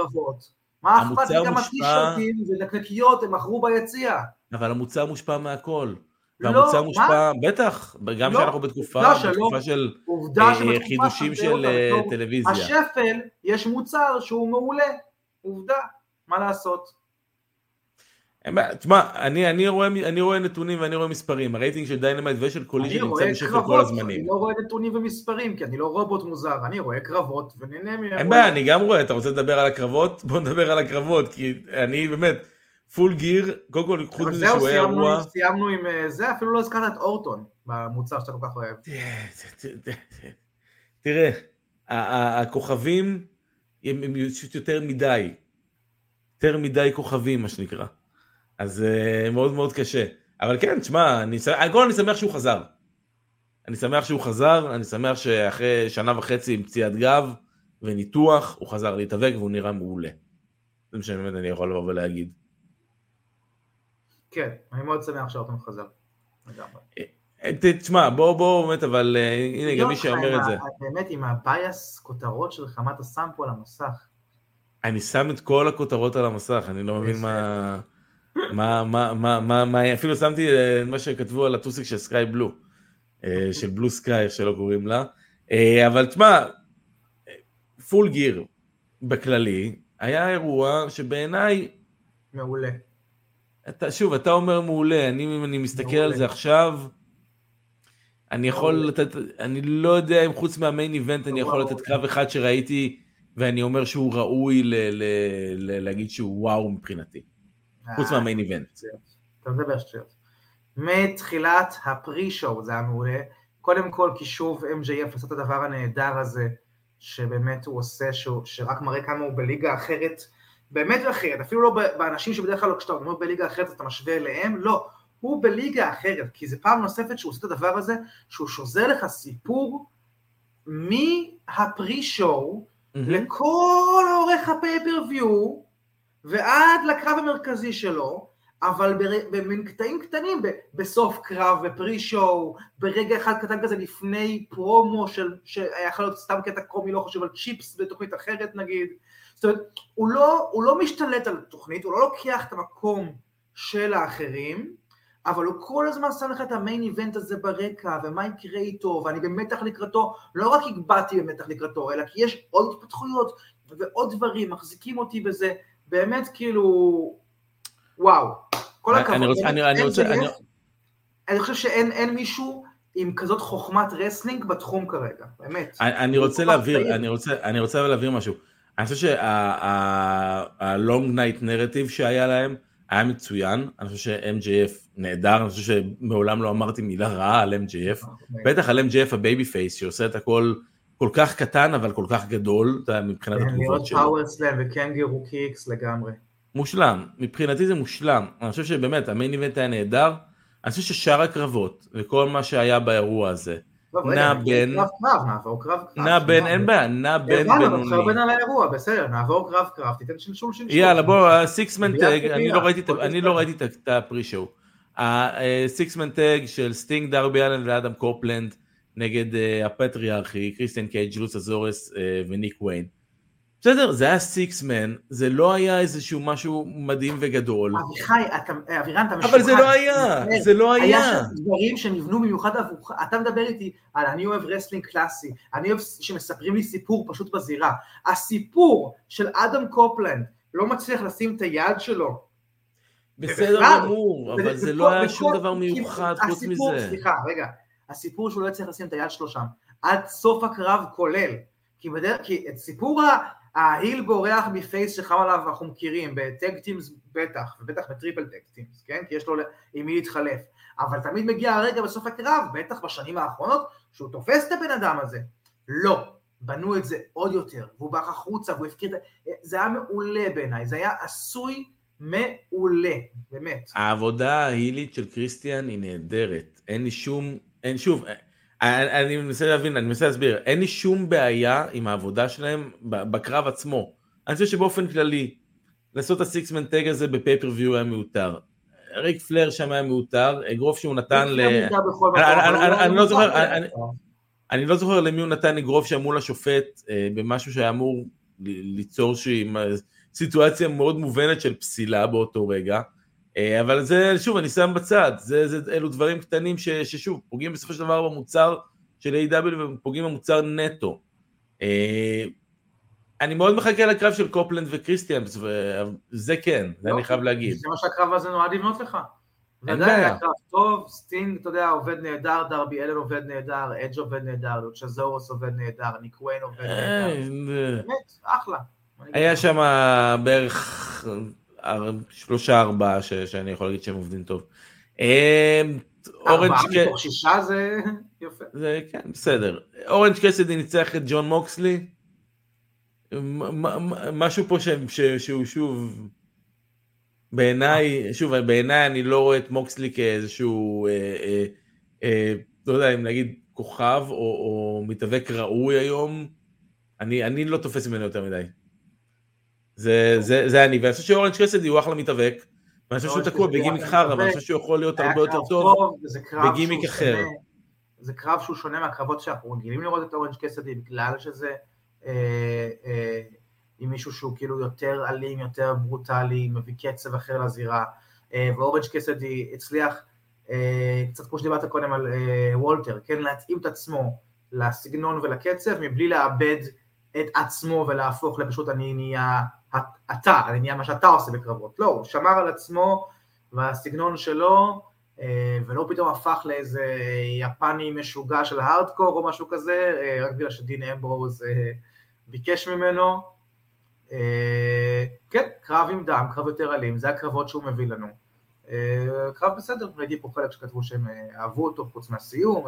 מה אכפת לי גם הטישרטים ולקנקיות, הם מכרו ביציאה. אבל המוצר מושפע מהכל. והמוצא מושפע, בטח, גם שאנחנו בתקופה של חידושים של טלוויזיה. השפל, יש מוצר שהוא מעולה, עובדה, מה לעשות? תשמע, אני רואה נתונים ואני רואה מספרים, הרייטינג של דיינמייט ושל קוליז'ן נמצא בשפל כל הזמנים. אני לא רואה נתונים ומספרים, כי אני לא רובוט מוזר, אני רואה קרבות ונהנה מהם. אין בעיה, אני גם רואה, אתה רוצה לדבר על הקרבות? בוא נדבר על הקרבות, כי אני באמת... פול גיר, קודם כל, חוץ מזה שהוא היה אירוע... סיימנו עם זה, אפילו לא הזכרת את אורטון, במוצר שאתה כל כך אוהב. תראה, הכוכבים הם יותר מדי, כוכבים, מה שנקרא. אז מאוד מאוד קשה. אבל כן, תשמע, אני שמח שהוא חזר. אני שמח שאחרי שנה וחצי עם פציעת גב וניתוח, הוא חזר להתאבק והוא נראה מעולה. זה מה שבאמת אני יכול לבוא ולהגיד. כן, אני מאוד שמח שאורטון חזר. תשמע, בואו באמת, אבל הנה גם מי שאומר את זה. באמת, עם הבייס כותרות שלך, מה אתה שם פה על המסך? אני שם את כל הכותרות על המסך, אני לא מבין מה, אפילו שמתי מה שכתבו על הטוסיק של סקאי בלו, של בלו סקאי, שלא קוראים לה, אבל תשמע, פול גיר בכללי, היה אירוע שבעיניי... מעולה. שוב, אתה אומר מעולה, אם אני מסתכל על זה עכשיו, אני יכול לתת, אני לא יודע אם חוץ מהמיין איבנט אני יכול לתת קרב אחד שראיתי, ואני אומר שהוא ראוי להגיד שהוא וואו מבחינתי, חוץ מהמיין איבנט. אתה מדבר שטויות. מתחילת הפרי-שואו זה המעולה, קודם כל כי שוב MJF עשה את הדבר הנהדר הזה, שבאמת הוא עושה, שרק מראה כמה הוא בליגה אחרת, באמת אחרת, אפילו לא באנשים שבדרך כלל לא כשאתה אומר בליגה אחרת אתה משווה אליהם, לא, הוא בליגה אחרת, כי זה פעם נוספת שהוא עושה את הדבר הזה, שהוא שוזר לך סיפור מהפרי-שואו לכל אורך הפייפריוויו, ועד לקרב המרכזי שלו, אבל במין קטעים קטנים, בסוף קרב, בפרי-שואו, ברגע אחד קטן כזה לפני פרומו, שהיה חלות סתם קטע קומי, לא חושב על צ'יפס בתוכנית אחרת נגיד, זאת אומרת, הוא לא משתלט על התוכנית, הוא לא לוקח את המקום של האחרים, אבל הוא כל הזמן שם לך את המיין איבנט הזה ברקע, ומה יקרה איתו, ואני במתח לקראתו, לא רק הגבעתי במתח לקראתו, אלא כי יש עוד התפתחויות ועוד דברים, מחזיקים אותי בזה, באמת כאילו, וואו, כל הכבוד. אני חושב שאין מישהו עם כזאת חוכמת רסלינג בתחום כרגע, באמת. אני רוצה להבהיר משהו. אני חושב שהלונג נייט נרטיב שהיה להם היה מצוין, אני חושב ש-MJF נהדר, אני חושב שמעולם לא אמרתי מילה רעה על MJF, בטח על MJF הבייבי פייס שעושה את הכל כל כך קטן אבל כל כך גדול מבחינת התגובות שלו. פאוור סלאם וקנגרו קיקס לגמרי. מושלם, מבחינתי זה מושלם, אני חושב שבאמת המיין איבנט היה נהדר, אני חושב ששאר הקרבות וכל מה שהיה באירוע הזה, נע בין בינוני. נע בין על האירוע, בסדר, נעבור קרב קרב, תיתן שלשול. יאללה, בוא, סיקסמן טאג, אני לא ראיתי את הפרישו. הסיקסמן טאג של סטינג, דרבי אלן ואדם קופלנד, נגד הפטריארכי, קריסטיאן קייג', לוס אזורס וניק וויין. בסדר, זה היה סיקסמן, זה לא היה איזשהו משהו מדהים וגדול. אבירן, אתה משוכח. אבל זה לא היה. היה דברים שנבנו במיוחד עבורך. אתה מדבר איתי על אני אוהב רסלינג קלאסי, אני אוהב שמספרים לי סיפור פשוט בזירה. הסיפור של אדם קופלנד לא מצליח לשים את היד שלו. בסדר גמור, אבל זה לא היה שום דבר מיוחד חוץ מזה. סליחה, רגע. הסיפור שהוא לא יצליח לשים את היד שלו שם, עד סוף הקרב כולל. כי את סיפור ההיל בורח מפייס שחם עליו אנחנו מכירים, בטאג טימס בטח, ובטח בטריפל טאג טימס, כן? כי יש לו עם מי להתחלף. אבל תמיד מגיע הרגע בסוף הקרב, בטח בשנים האחרונות, שהוא תופס את הבן אדם הזה. לא, בנו את זה עוד יותר, והוא ברח החוצה, והוא הפקיר את זה. זה היה מעולה בעיניי, זה היה עשוי מעולה, באמת. העבודה ההילית של קריסטיאן היא נהדרת. אין לי שום, אני מנסה להבין, אני מנסה להסביר, אין לי שום בעיה עם העבודה שלהם בקרב עצמו. אני חושב שבאופן כללי, לעשות את הסיקסמן טאג הזה בפייפריוויו היה מיותר. ריק פלר שם היה מיותר, אגרוף שהוא נתן ל... אני לא זוכר למי הוא נתן אגרוף שאמור לשופט במשהו שהיה אמור ליצור סיטואציה מאוד מובנת של פסילה באותו רגע. אבל זה, שוב, אני שם בצד, אלו דברים קטנים ששוב, פוגעים בסופו של דבר במוצר של AEW, ופוגעים במוצר נטו. אני מאוד מחכה לקרב של קופלנד וקריסטיאנס, וזה כן, זה אני חייב להגיד. זה מה שהקרב הזה נועד לבנות לך. ודאי, הקרב טוב, סטינג, אתה יודע, עובד נהדר, דרבי אלן עובד נהדר, אג' עובד נהדר, לוצ'זורוס עובד נהדר, ניק וויין עובד נהדר. באמת, אחלה. היה שם בערך 3-4 שאני יכול להגיד שהם עובדים טוב. 4 מתוך 6 זה יפה. זה כן, בסדר. אורנג' קסידי ניצח את ג'ון מוקסלי, משהו פה שהוא שוב, בעיניי אני לא רואה את מוקסלי כאיזשהו, לא יודע אם נגיד כוכב או מתאבק ראוי היום, אני לא תופס ממנו יותר מדי. זה אני, ואני חושב שאורנג' קסידי הוא אחלה מתאבק, ואני חושב שהוא תקוע בגימיק חרא, ואני חושב שהוא יכול להיות הרבה יותר טוב בגימיק אחר. זה קרב שהוא שונה מהקרבות שאנחנו רגילים לראות את אורנג' קסידי, בגלל שזה עם מישהו שהוא כאילו יותר אלים, יותר ברוטלי, מביא קצב אחר לזירה, ואורנג' קסידי הצליח, קצת כמו שדיברת קודם על וולטר, כן, להתאים את עצמו לסגנון ולקצב, מבלי לאבד את עצמו ולהפוך לפשוט אני נהיה אתה, אני נהיה מה שאתה עושה בקרבות, לא, הוא שמר על עצמו והסגנון שלו, ולא פתאום הפך לאיזה יפני משוגע של הארדקור או משהו כזה, רק בגלל שדין אמברוז ביקש ממנו. כן, קרב עם דם, קרב יותר אלים, זה הקרבות שהוא מביא לנו. קרב בסדר, ראיתי פה חלק שכתבו שהם אהבו אותו חוץ מהסיום,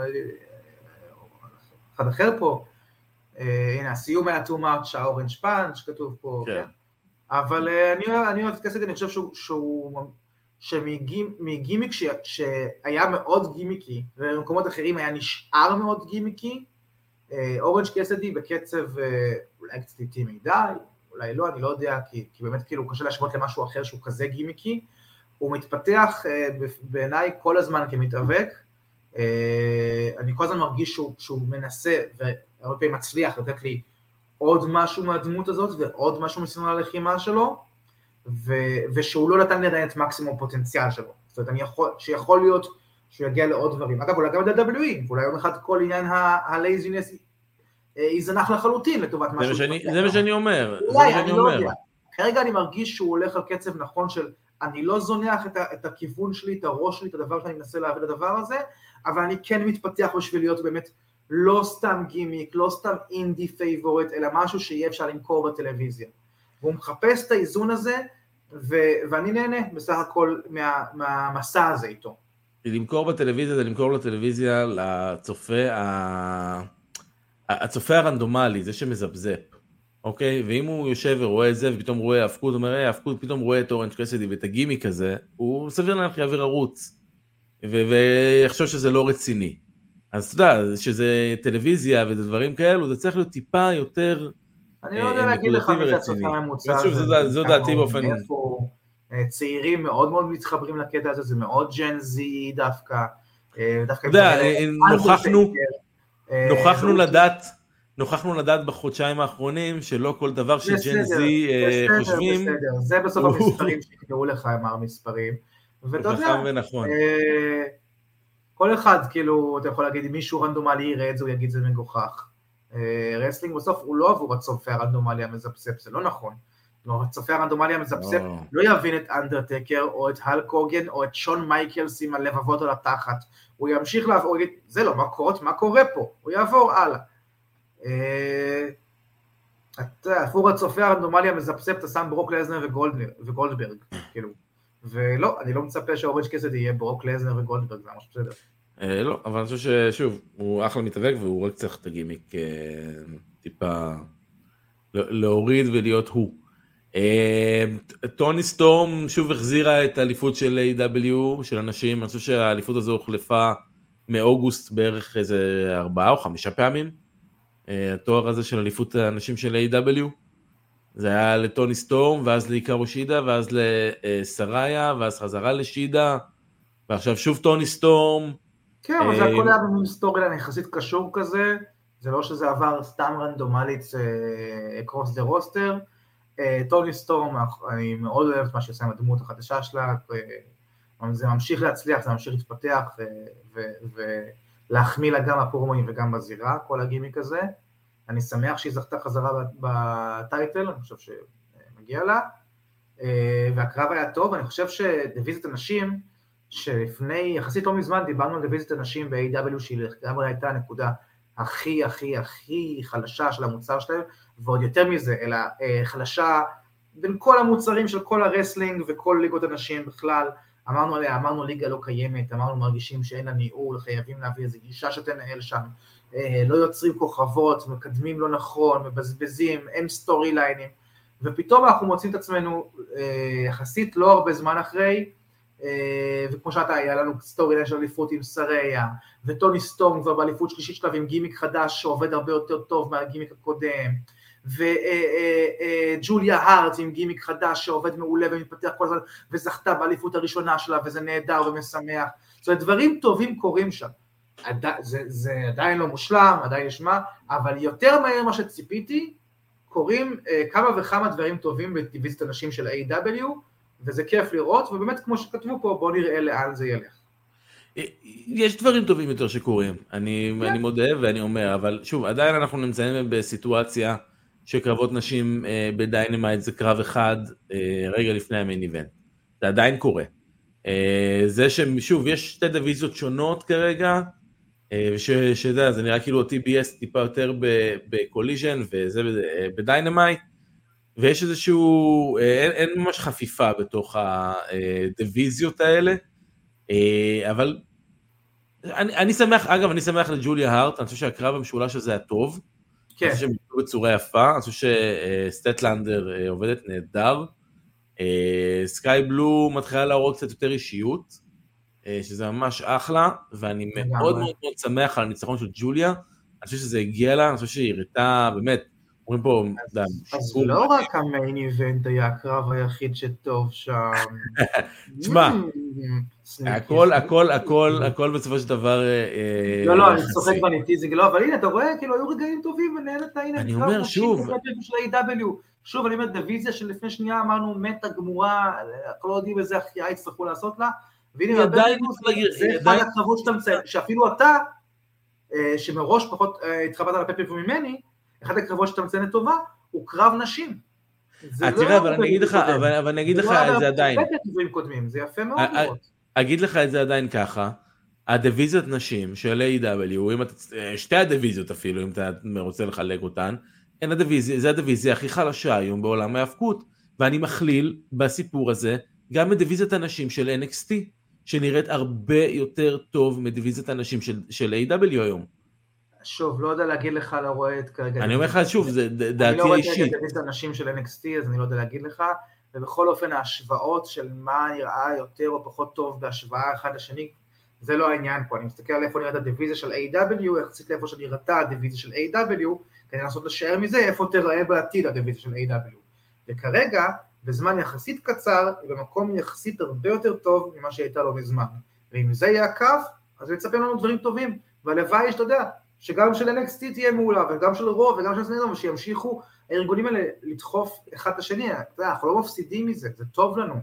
אחד אחר פה, הנה, הסיום היה תאומה שהאורנג' פאנץ' שכתוב פה, כן. אבל אני אוהב את קסידי, אני חושב שמגימיק שהיה מאוד גימיקי, ובמקומות אחרים היה נשאר מאוד גימיקי, אורנג' קסידי בקצב אולי קצת איטי מדי, אולי לא, אני לא יודע, כי באמת כאילו קשה להשוות למשהו אחר שהוא כזה גימיקי, הוא מתפתח בעיניי כל הזמן כמתאבק, אני כל הזמן מרגיש שהוא מנסה, הרבה פעמים מצליח לתת לי עוד משהו מהדמות הזאת, ועוד משהו מסגנון הלחימה שלו, ושהוא לא נתן לי עדיין את מקסימום פוטנציאל שלו. זאת אומרת, שיכול להיות שהוא יגיע לעוד דברים. אגב, אולי גם ב-WWE, ואולי יום אחד כל עניין הלייזינס יזנח לחלוטין לטובת משהו. זה מה שאני אומר. אולי, אני לא יודע. כרגע אני מרגיש שהוא הולך על קצב נכון של, אני לא זונח את הכיוון שלי, את הראש שלי, את הדבר שאני מנסה להבין לדבר הזה, אבל אני כן מתפתח בשביל להיות באמת לא סתם גימיק, לא סתם אינדי פייבורט, אלא משהו שיהיה אפשר למכור בטלוויזיה. והוא מחפש את האיזון הזה, ואני נהנה בסך הכל מהמסע הזה איתו. למכור בטלוויזיה זה למכור לטלוויזיה הצופה הרנדומלי, זה שמזבזפ, אוקיי? ואם הוא יושב ורואה את זה, ופתאום רואה הפקוד, אומר, הפקוד פתאום רואה את אורנג' קסידי ואת הגימיק הזה, הוא סביר להניח יעביר ערוץ, ויחשוב שזה לא רציני. אז אתה יודע, שזה טלוויזיה וזה דברים כאלו, זה צריך להיות טיפה יותר אני לא יודע להגיד לך מי זה הצופה הממוצע. זו דעתי באופן צעירים מאוד מאוד מתחברים לקטע הזה, זה מאוד ג'ן-זי דווקא. נוכחנו לדעת בחודשיים האחרונים, שלא כל דבר שג'ן-זי חושבים. זה בסוף המספרים שיקראו לך, אמר מספרים. וחם ונכון. כל אחד, כאילו, אתה יכול להגיד, מישהו רנדומלי יראה את זה, הוא יגיד זה מגוחך. רסלינג בסוף הוא לא עבור הצופה הרנדומלי המזפספ, זה לא נכון. הצופה הרנדומלי המזפספ לא יבין את אנדרטקר, או את הלק הוגן, או את שון מייקלס עם הלבבות על התחת. הוא ימשיך לעבור, זה לא, מה קורה פה? הוא יעבור הלאה. עבור הצופה הרנדומלי המזפספ, אתה שם ברוק לזנר וגולדברג, כאילו. ולא, אני לא מצפה שאורנג' קסידי יהיה ברוק לזנר וגולדברג, זה ממש בסדר. לא, אבל אני חושב ששוב, הוא אחלה מתאבק והוא רק צריך את הגימיק טיפה להוריד ולהיות הוא. טוני סטורם שוב החזירה את האליפות של AEW, של אנשים, אני חושב שהאליפות הזו הוחלפה מאוגוסט בערך איזה 4 או 5 פעמים, התואר הזה של אליפות האנשים של AEW, זה היה לטוני סטורם, ואז לאיקרו שידה, ואז לסריה, ואז חזרה לשידה, ועכשיו שוב טוני סטורם. כן, אבל זה הכל היה במין סטורי ליין יחסית קשור כזה, זה לא שזה עבר סתם רנדומלית across the roster, טוני סטורם, אני מאוד אוהב את מה שעושה עם הדמות החדשה שלה, זה ממשיך להצליח, זה ממשיך להתפתח, ולהחמיא לה גם בפורמואים וגם בזירה, כל הגימיק הזה. אני שמח שהיא זכתה חזרה בטייטל, אני חושב שמגיע לה, והקרב היה טוב. אני חושב שדיוויזיית הנשים, שלפני, יחסית לא מזמן, דיברנו על דיוויזיית הנשים ב-AW, שהיא לגמרי הייתה הנקודה הכי, הכי, הכי חלשה של המוצר שלהם, ועוד יותר מזה, אלא חלשה בין כל המוצרים של כל הרסלינג וכל ליגות הנשים בכלל. אמרנו עליה, אמרנו ליגה לא קיימת, אמרנו מרגישים שאין לה ניהול, חייבים להביא איזו גישה שתנהל שם, לא יוצרים כוכבות, מקדמים לא נכון, מבזבזים, אין סטורי ליינים, ופתאום אנחנו מוצאים את עצמנו יחסית לא הרבה זמן אחרי, וכמו שאתה, היה לנו סטורי ליין של אליפות עם סריה, וטוני סטורם כבר באליפות שלישית שלה עם גימיק חדש שעובד הרבה יותר טוב מהגימיק הקודם, וג'וליה הארט עם גימיק חדש שעובד מעולה ומתפתח כל הזמן, וזכתה באליפות הראשונה שלה, וזה נהדר ומשמח. זאת אומרת, דברים טובים קורים שם. זה עדיין לא מושלם, עדיין יש מה, אבל יותר מהר מה שציפיתי, קורים כמה וכמה דברים טובים בדיוויזיית הנשים של ה-AW, וזה כיף לראות, ובאמת כמו שכתבו פה, בואו נראה לאן זה ילך. יש דברים טובים יותר שקורים, אני מודה ואני אומר, אבל שוב, עדיין אנחנו נמצאים בסיטואציה שקרבות נשים בדיינמייט זה קרב אחד רגע לפני המיין איבנט. זה עדיין קורה. זה ששוב, יש שתי דיוויזיות שונות כרגע, שזה נראה כאילו TBS טיפה יותר בקוליז'ן וזה בדיינמייט, ויש איזשהו, אין ממש חפיפה בתוך הדיוויזיות האלה, אבל אני שמח, אגב, אני שמח לג'וליה הארט, אני חושב שהקרב המשולש הזה היה טוב, אני חושב שהם יצאו בצורה יפה, אני חושב שסטטלנדר עובדת נהדר, סקאי בלו מתחילה להראות קצת יותר אישיות, שזה ממש אחלה, ואני מאוד מאוד שמח על הניצחון של ג'וליה, אני חושב שזה הגיע לה, אני חושב שהיא ראתה באמת, אומרים פה, אז לא רק המיין איבנט היה הקרב היחיד שטוב שם. תשמע, הכל בסופו של דבר... לא, אני צוחק בניטיזינג, לא, אבל הנה, אתה רואה, כאילו, היו רגעים טובים, ונהלת, הנה, אני אומר שוב. שוב, אני אומר, דיוויזיה שלפני שנייה אמרנו, מתה גמורה, אנחנו לא יודעים איזה הכי יצטרכו לעשות לה, והנה, זה אחד הקרבות שאתה מציין, שאפילו אתה, שמראש פחות התחבט על הפפר ממני, אחד הקרבות שאתה מציינת טובה, הוא קרב נשים. תראה, אבל אני אגיד לך, זה עדיין. זה יפה מאוד מאוד. אגיד לך את זה עדיין ככה, הדיוויזיות נשים של AEW, שתי הדיוויזיות אפילו, אם אתה רוצה לחלק אותן, זה הדיוויזיה הכי חלשה היום בעולם ההאבקות, ואני מכליל בסיפור הזה, גם מדיוויזיות הנשים של NXT, שנראית הרבה יותר טוב מדיוויזיות הנשים של AEW היום. שוב, לא יודע להגיד לך, לא רואה את כרגע... אני אומר לך, שוב, זה דעתי אישית. אני לא רואה את הדיוויזיות הנשים של NXT, אז אני לא יודע להגיד לך, ובכל אופן ההשוואות של מה נראה יותר או פחות טוב בהשוואה אחד לשני, זה לא העניין פה. אני מסתכל על איפה נראית הדיוויזיה של AW, יחסית לאיפה שנראתה הדיוויזיה של AW, כדי לנסות לשער מזה איפה תראה בעתיד הדיוויזיה של AW. וכרגע, בזמן יחסית קצר, היא במקום יחסית הרבה יותר טוב ממה שהייתה לו בזמן. ואם זה יהיה הקו, אז יצפים לנו דברים טובים, והלוואי יש, אתה יודע, שגם של NXT תהיה מעולה, וגם של רוב, וגם של סנדום, שימשיכו הארגונים האלה לדחוף אחד את השני, אנחנו לא מפסידים מזה, זה טוב לנו,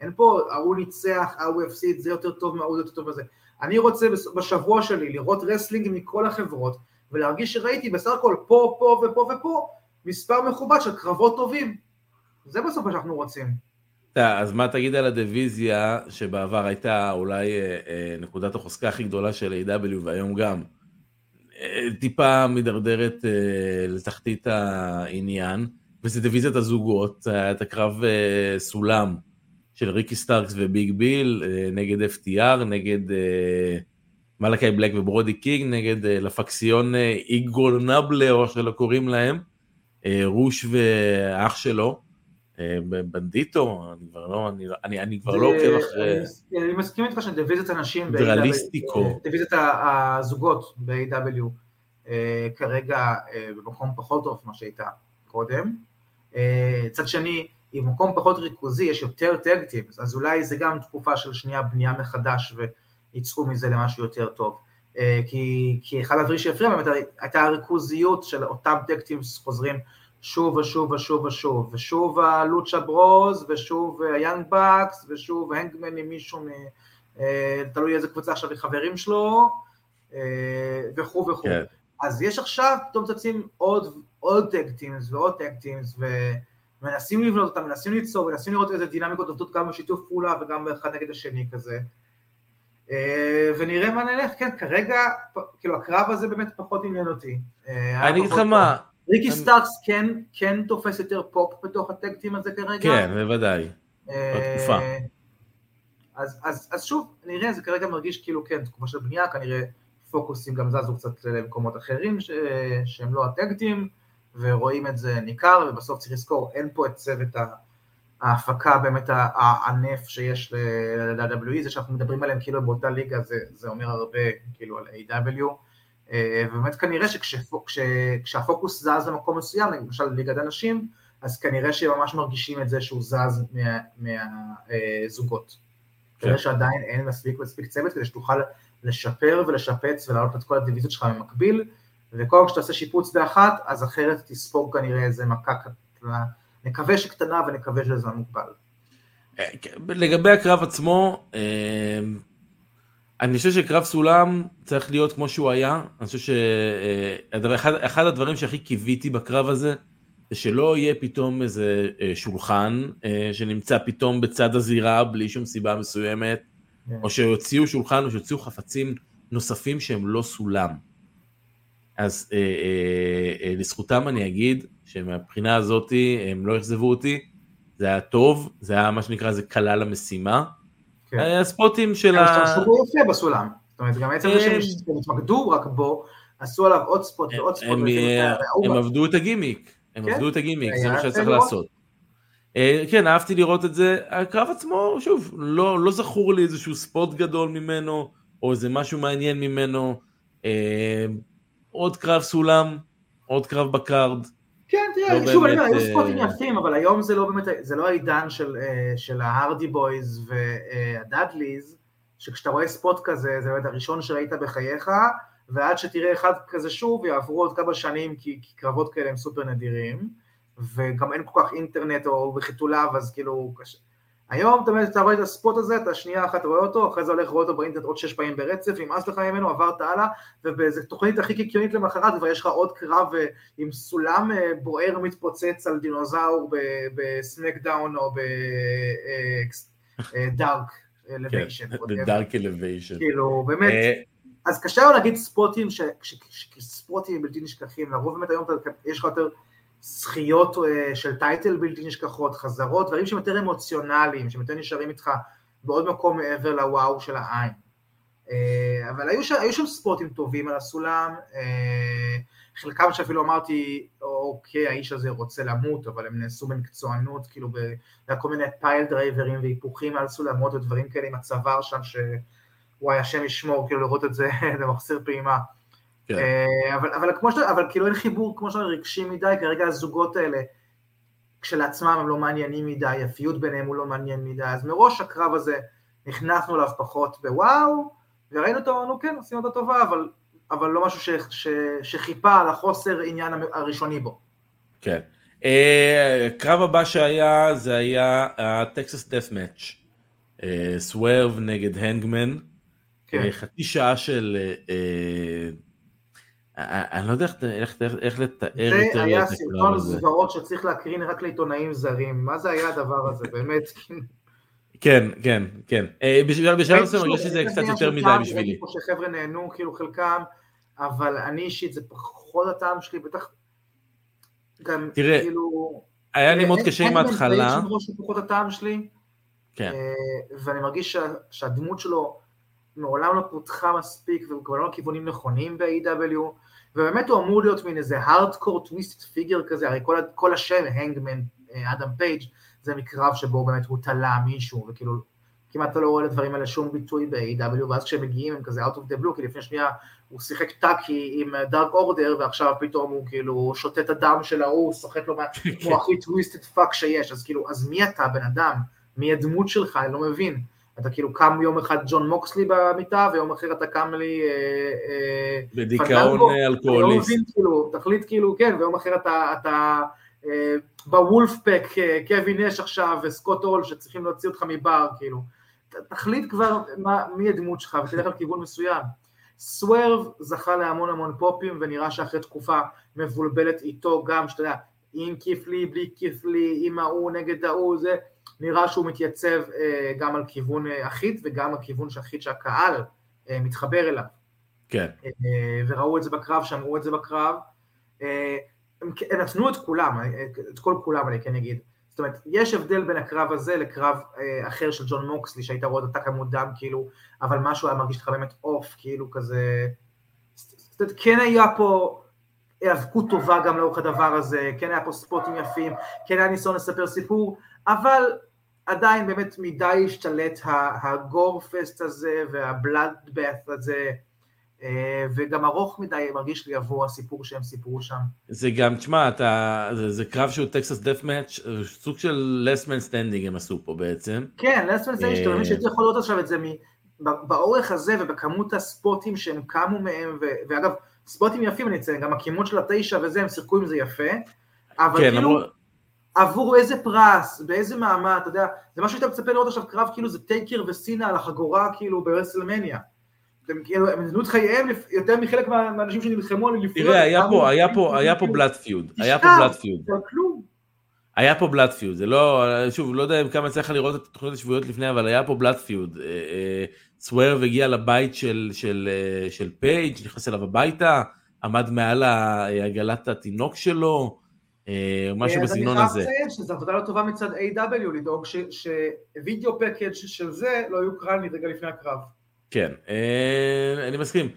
אין פה, ההוא ניצח, ההוא הפסיד, זה יותר טוב מההוא, זה יותר טוב מזה, אני רוצה בשבוע שלי לראות רסלינג מכל החברות, ולהרגיש שראיתי בסך הכל פה, פה ופה ופה, מספר מכובד של קרבות טובים, זה בסוף מה שאנחנו רוצים. אז מה תגיד על הדיוויזיה, שבעבר הייתה אולי נקודת החוזקה הכי גדולה של AW, והיום גם? טיפה מדרדרת לתחתית העניין, וזה דיוויזיית הזוגות, את הקרב סולם של ריקי סטארקס וביג ביל, נגד FTR, נגד מלאקי בלק וברודי קינג, נגד לפקסיון איגול נבלה, או שלא קוראים להם, רוש ואח שלו, בנדיטו, אני כבר לא עוקב אחרי... אני מסכים איתך שדיוויזיית הנשים... דרליסטיקו. דיוויזיית הזוגות ב-AW כרגע במקום פחות טוב מה שהייתה קודם. צד שני, עם מקום פחות ריכוזי יש יותר טאג-טימס, אז אולי זה גם תקופה של שנייה בנייה מחדש ויצאו מזה למשהו יותר טוב. כי אחד הדברים שהפריע באמת הייתה הריכוזיות של אותם טאג-טימס חוזרים שוב, ושוב הלוצ'ה ברוז, ושוב היאנג בקס, ושוב הנגמן עם מישהו, תלוי איזה קבוצה עכשיו לחברים שלו, וכו'. כן. אז יש עכשיו, פתאום צצים עוד טקטימס ועוד טקטימס, ומנסים לבנות אותם, מנסים ליצור, מנסים לראות איזה דינמיקות עובדות גם בשיתוף פעולה, וגם אחד נגד השני כזה. ונראה מה נלך, כן, כרגע, כאילו הקרב הזה באמת פחות עניין אותי. אני אגיד לך מה? ריקי סטארקס כן תופס יותר פופ בתוך הטקטים הזה כרגע. כן, בוודאי, בתקופה. אז שוב, נראה, זה כרגע מרגיש כאילו כן, תקופה של בנייה, כנראה פוקוסים גם זזו קצת למקומות אחרים שהם לא הטקטים, ורואים את זה ניכר, ובסוף צריך לזכור, אין פה את צוות ההפקה באמת הענף שיש ל-WWE, זה שאנחנו מדברים עליהם כאילו באותה ליגה, זה אומר הרבה כאילו על AEW, ובאמת כנראה שכשהפוקוס זז למקום מסוים, למשל ליגת הנשים, אז כנראה שממש מרגישים את זה שהוא זז מהזוגות. כנראה שעדיין אין מספיק צוות, כדי שתוכל לשפר ולשפץ ולהעלות את כל הדיוויזיות שלך במקביל, וכל כשתעשה שיפוץ באחת, אז אחרת תספור כנראה איזה מכה קטנה, נקווה שקטנה ונקווה שזה מוגבל. לגבי הקרב עצמו, אני חושב שקרב סולם צריך להיות כמו שהוא היה, אני חושב שאחד הדברים שהכי קיוויתי בקרב הזה, זה שלא יהיה פתאום איזה שולחן שנמצא פתאום בצד הזירה בלי שום סיבה מסוימת, או שיוציאו שולחן או שיוציאו חפצים נוספים שהם לא סולם. אז לזכותם אני אגיד שמבחינה הזאת הם לא יחזבו אותי, זה היה טוב, זה היה מה שנקרא זה קלה למשימה, הספוטים של ה... השתמשו יפה בסולם, זאת אומרת, גם בעצם שהם התמקדו רק בו, עשו עליו עוד ספוט ועוד ספוט. הם עבדו את הגימיק, זה מה שצריך לעשות. כן, אהבתי לראות את זה, הקרב עצמו, שוב, לא זכור לי איזשהו ספוט גדול ממנו, או איזה משהו מעניין ממנו, עוד קרב סולם, עוד קרב בקארד. כן, תראה, שוב, היו ספוטים יפים, אבל היום זה לא באמת, זה לא העידן של ההרדי בויז והדאדליז, שכשאתה רואה ספוט כזה, זה באמת הראשון שראית בחייך, ועד שתראה אחד כזה שוב, יעברו עוד כמה שנים, כי קרבות כאלה הם סופר נדירים, וגם אין כל כך אינטרנט או בחיתוליו, אז כאילו, היום אתה רואה את הספוט הזה, אתה שנייה אחת רואה אותו, אחרי זה הולך רואה אותו באינטרנט עוד 6 פעמים ברצף, נמאס לך ממנו, עברת הלאה, ובאיזו תוכנית הכי קיקיונית למחרת, כבר יש לך עוד קרב עם סולם בוער מתפוצץ על דינוזאור בסמקדאון או בדארק אלוויישן. בדארק אלוויישן. כאילו, באמת, אז קשה לו להגיד ספוטים, שספוטים בלתי נשכחים, לרוב באמת היום יש לך יותר... זכיות של טייטל בלתי נשכחות, חזרות, דברים שהם יותר אמוציונליים, שהם יותר נשארים איתך בעוד מקום מעבר לוואו של העין. אבל היו שם ספוטים טובים על הסולם, חלקם שאפילו אמרתי, אוקיי, האיש הזה רוצה למות, אבל הם נעשו במקצוענות, כאילו, כל מיני פייל דרייברים והיפוכים על סולמות ודברים כאלה עם הצוואר שם, שוואי, השם ישמור, כאילו לראות את זה, זה מחסיר פעימה. אבל כאילו אין חיבור כמו שאנחנו רגשים מדי, כרגע הזוגות האלה כשלעצמם הם לא מעניינים מדי, היפיות ביניהם הוא לא מעניין מדי, אז מראש הקרב הזה נכנסנו אליו פחות בוואו, וראינו אותו, נו כן, עושים אותה טובה, אבל לא משהו שחיפה על החוסר עניין הראשוני בו. כן, הקרב הבא שהיה זה היה הטקסס דף מאץ', סוורב נגד הנגמן, חצי שעה של... אני לא יודע איך לתאר את זה. זה היה סרטון זוועות שצריך להקרין רק לעיתונאים זרים. מה זה היה הדבר הזה, באמת? כן. בשביל זה מרגיש שזה קצת יותר מדי בשבילי. כמו שחבר'ה נהנו, כאילו חלקם, אבל אני אישית, זה פחות הטעם שלי, בטח גם כאילו... היה לי מאוד קשה עם ההתחלה. אין בראש פחות הטעם שלי, ואני מרגיש שהדמות שלו, מעולם לא פותחה מספיק, וכבר לא כיוונים נכונים ב-AW, ובאמת הוא אמור להיות מין איזה הארדקור טוויסט פיגר כזה, הרי כל השם, הנגמן, אדם פייג', זה מקרב שבו באמת הוא תלה מישהו, וכאילו כמעט לא רואה לדברים האלה שום ביטוי ב-AW, ואז כשמגיעים הם כזה out of the blue, כי לפני שנייה הוא שיחק טאקי עם דארק אורדר, ועכשיו פתאום הוא כאילו שותה את הדם של ההוא, שוחק לו כמו הכי טוויסטד פאק שיש, אז כאילו, אז מי אתה בן אדם? מי הדמות שלך? אני לא מבין. אתה כאילו קם יום אחד ג'ון מוקסלי במיטה, ויום אחר אתה קם לי... בדיכאון אלכוהוליסט. תחליט כאילו, כן, ויום אחר אתה בוולפפק, קווין נש עכשיו וסקוט הול שצריכים להוציא אותך מבר, כאילו, תחליט כבר מי הדמות שלך ותלך על כיוון מסוים. סוורב זכה להמון המון פופים ונראה שאחרי תקופה מבולבלת איתו גם, שאתה יודע, עם כיפלי, בלי כיפלי, עם ההוא, נגד ההוא, זה נראה שהוא מתייצב גם על כיוון אחיד וגם על כיוון אחיד שהקהל מתחבר אליו. כן. וראו את זה בקרב, שמעו את זה בקרב, הם נתנו את כולם, את כל כולם אני כן אגיד, זאת אומרת, יש הבדל בין הקרב הזה לקרב אחר של ג'ון מוקסלי, שהייתה רואה אותה כמות דם, כאילו, אבל משהו היה מרגיש לך באמת אוף, כאילו כזה, זאת אומרת, כן היה פה היאבקות טובה גם לאורך הדבר הזה, כן היה פה ספוטים יפים, כן היה ניסיון לספר סיפור, אבל עדיין באמת מדי השתלט הגורפסט הזה, והבלאדבאט הזה, וגם ארוך מדי מרגיש לי עבור הסיפור שהם סיפרו שם. זה גם, תשמע, זה קרב שהוא טקסס דף מאץ', סוג של last man standing הם עשו פה בעצם. כן, last man standing, שאתה מבין שאתה יכול לראות עכשיו את זה באורך הזה ובכמות הספוטים שהם קמו מהם, ואגב, ספוטים יפים נצאים, גם הקימות של 9 וזה, הם שיחקו עם זה יפה, אבל כאילו, עבור איזה פרס, באיזה מעמד, אתה יודע, זה משהו שאתה מצפה לראות עכשיו קרב, כאילו זה טייקר וסינה על החגורה, כאילו ברסלמניה. הם נתנו את חייהם יותר מחלק מהאנשים שנלחמו עליהם לפני. תראה, היה פה בלאד פיוד. היה פה בלאד פיוד. זה לא, שוב, לא יודע כמה צריך לראות את התוכניות השבועיות לפני, אבל היה פה בלאד פיוד. סוורב הגיע לבית של פייג', נכנס אליו הביתה, עמד מעל העגלת התינוק שלו, משהו בסגנון הזה. אני חייב לציין שזו עבודה לא טובה מצד AW, לדאוג שווידאו פקאג' של זה לא יוקרן לי רגע לפני הקרב. כן, אני מסכים,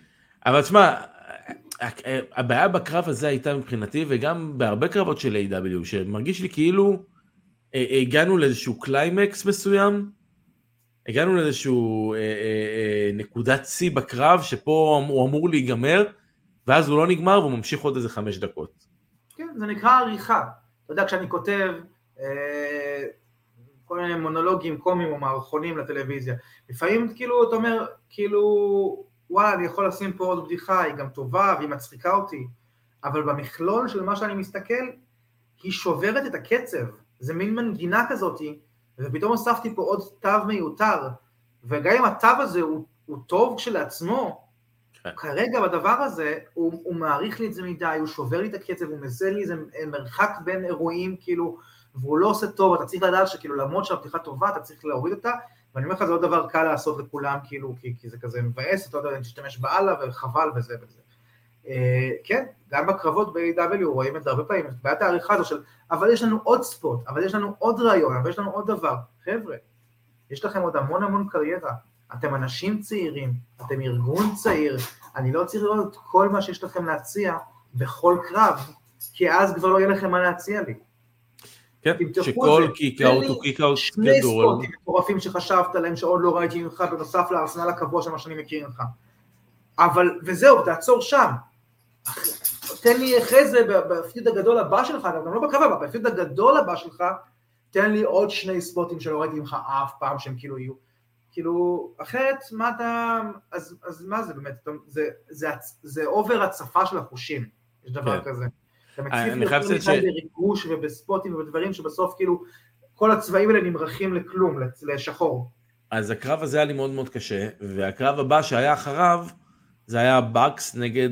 אבל תשמע, הבעיה בקרב הזה הייתה מבחינתי, וגם בהרבה קרבות של AW, שמרגיש לי כאילו הגענו לאיזשהו קליימקס מסוים, הגענו לאיזשהו נקודת C בקרב, שפה הוא אמור להיגמר, ואז הוא לא נגמר, והוא ממשיך עוד איזה 5 דקות. כן, זה נקרא עריכה, אתה יודע, כשאני כותב, כל מיני מונולוגים, קומיים או מערכונים לטלוויזיה. לפעמים, כאילו, אתה אומר, כאילו, וואלה, אני יכול לשים פה עוד בדיחה, היא גם טובה והיא מצחיקה אותי, אבל במכלול של מה שאני מסתכל, היא שוברת את הקצב. זה מין מנגינה כזאת, ופתאום הוספתי פה עוד תו מיותר, וגם אם התו הזה הוא טוב כשלעצמו, כרגע בדבר הזה, הוא מעריך לי את זה מדי, הוא שובר לי את הקצב, הוא מזל לי איזה מרחק בין אירועים, כאילו, והוא לא עושה טוב, אתה צריך לדעת שכאילו למרות שהפתיחה טובה, אתה צריך להוריד אותה, ואני אומר לך, זה לא דבר קל לעשות לכולם, כאילו, כי זה כזה מבאס, אתה יודע, אני תשתמש בעלה, וחבל וזה וזה. כן, גם בקרבות ב-AW רואים את זה הרבה פעמים, בעיית העריכה הזו של, אבל יש לנו עוד ספוט, אבל יש לנו עוד רעיון, אבל יש לנו עוד דבר. חבר'ה, יש לכם עוד המון המון קריירה, אתם אנשים צעירים, אתם ארגון צעיר, אני לא צריך לראות את כל מה שיש לכם להציע בכל קרב, כי אז כבר לא יהיה לכם מה להציע לי. שכל קיקאוט הוא קיקאוט גדול. שני ספוטים מטורפים שחשבת עליהם שעוד לא ראיתי ממך, בנוסף לארסנל הקבוע של מה שאני מכיר ממך. אבל, וזהו, תעצור שם. תן לי אחרי זה, בפיוד הגדול הבא שלך, גם לא בקרב הבא, בפיוד הגדול הבא שלך, תן לי עוד 2 ספוטים שלא ראיתי ממך אף פעם שהם כאילו יהיו. כאילו, אחרת, מה אתה, אז מה זה באמת? זה אובר הצפה של החושים, יש דבר כזה. אתה מציף יותר מדי בריגוש ובספוטים ובדברים שבסוף כאילו כל הצבעים האלה נמרחים לכלום, לשחור. אז הקרב הזה היה לי מאוד מאוד קשה, והקרב הבא שהיה אחריו, זה היה בקס נגד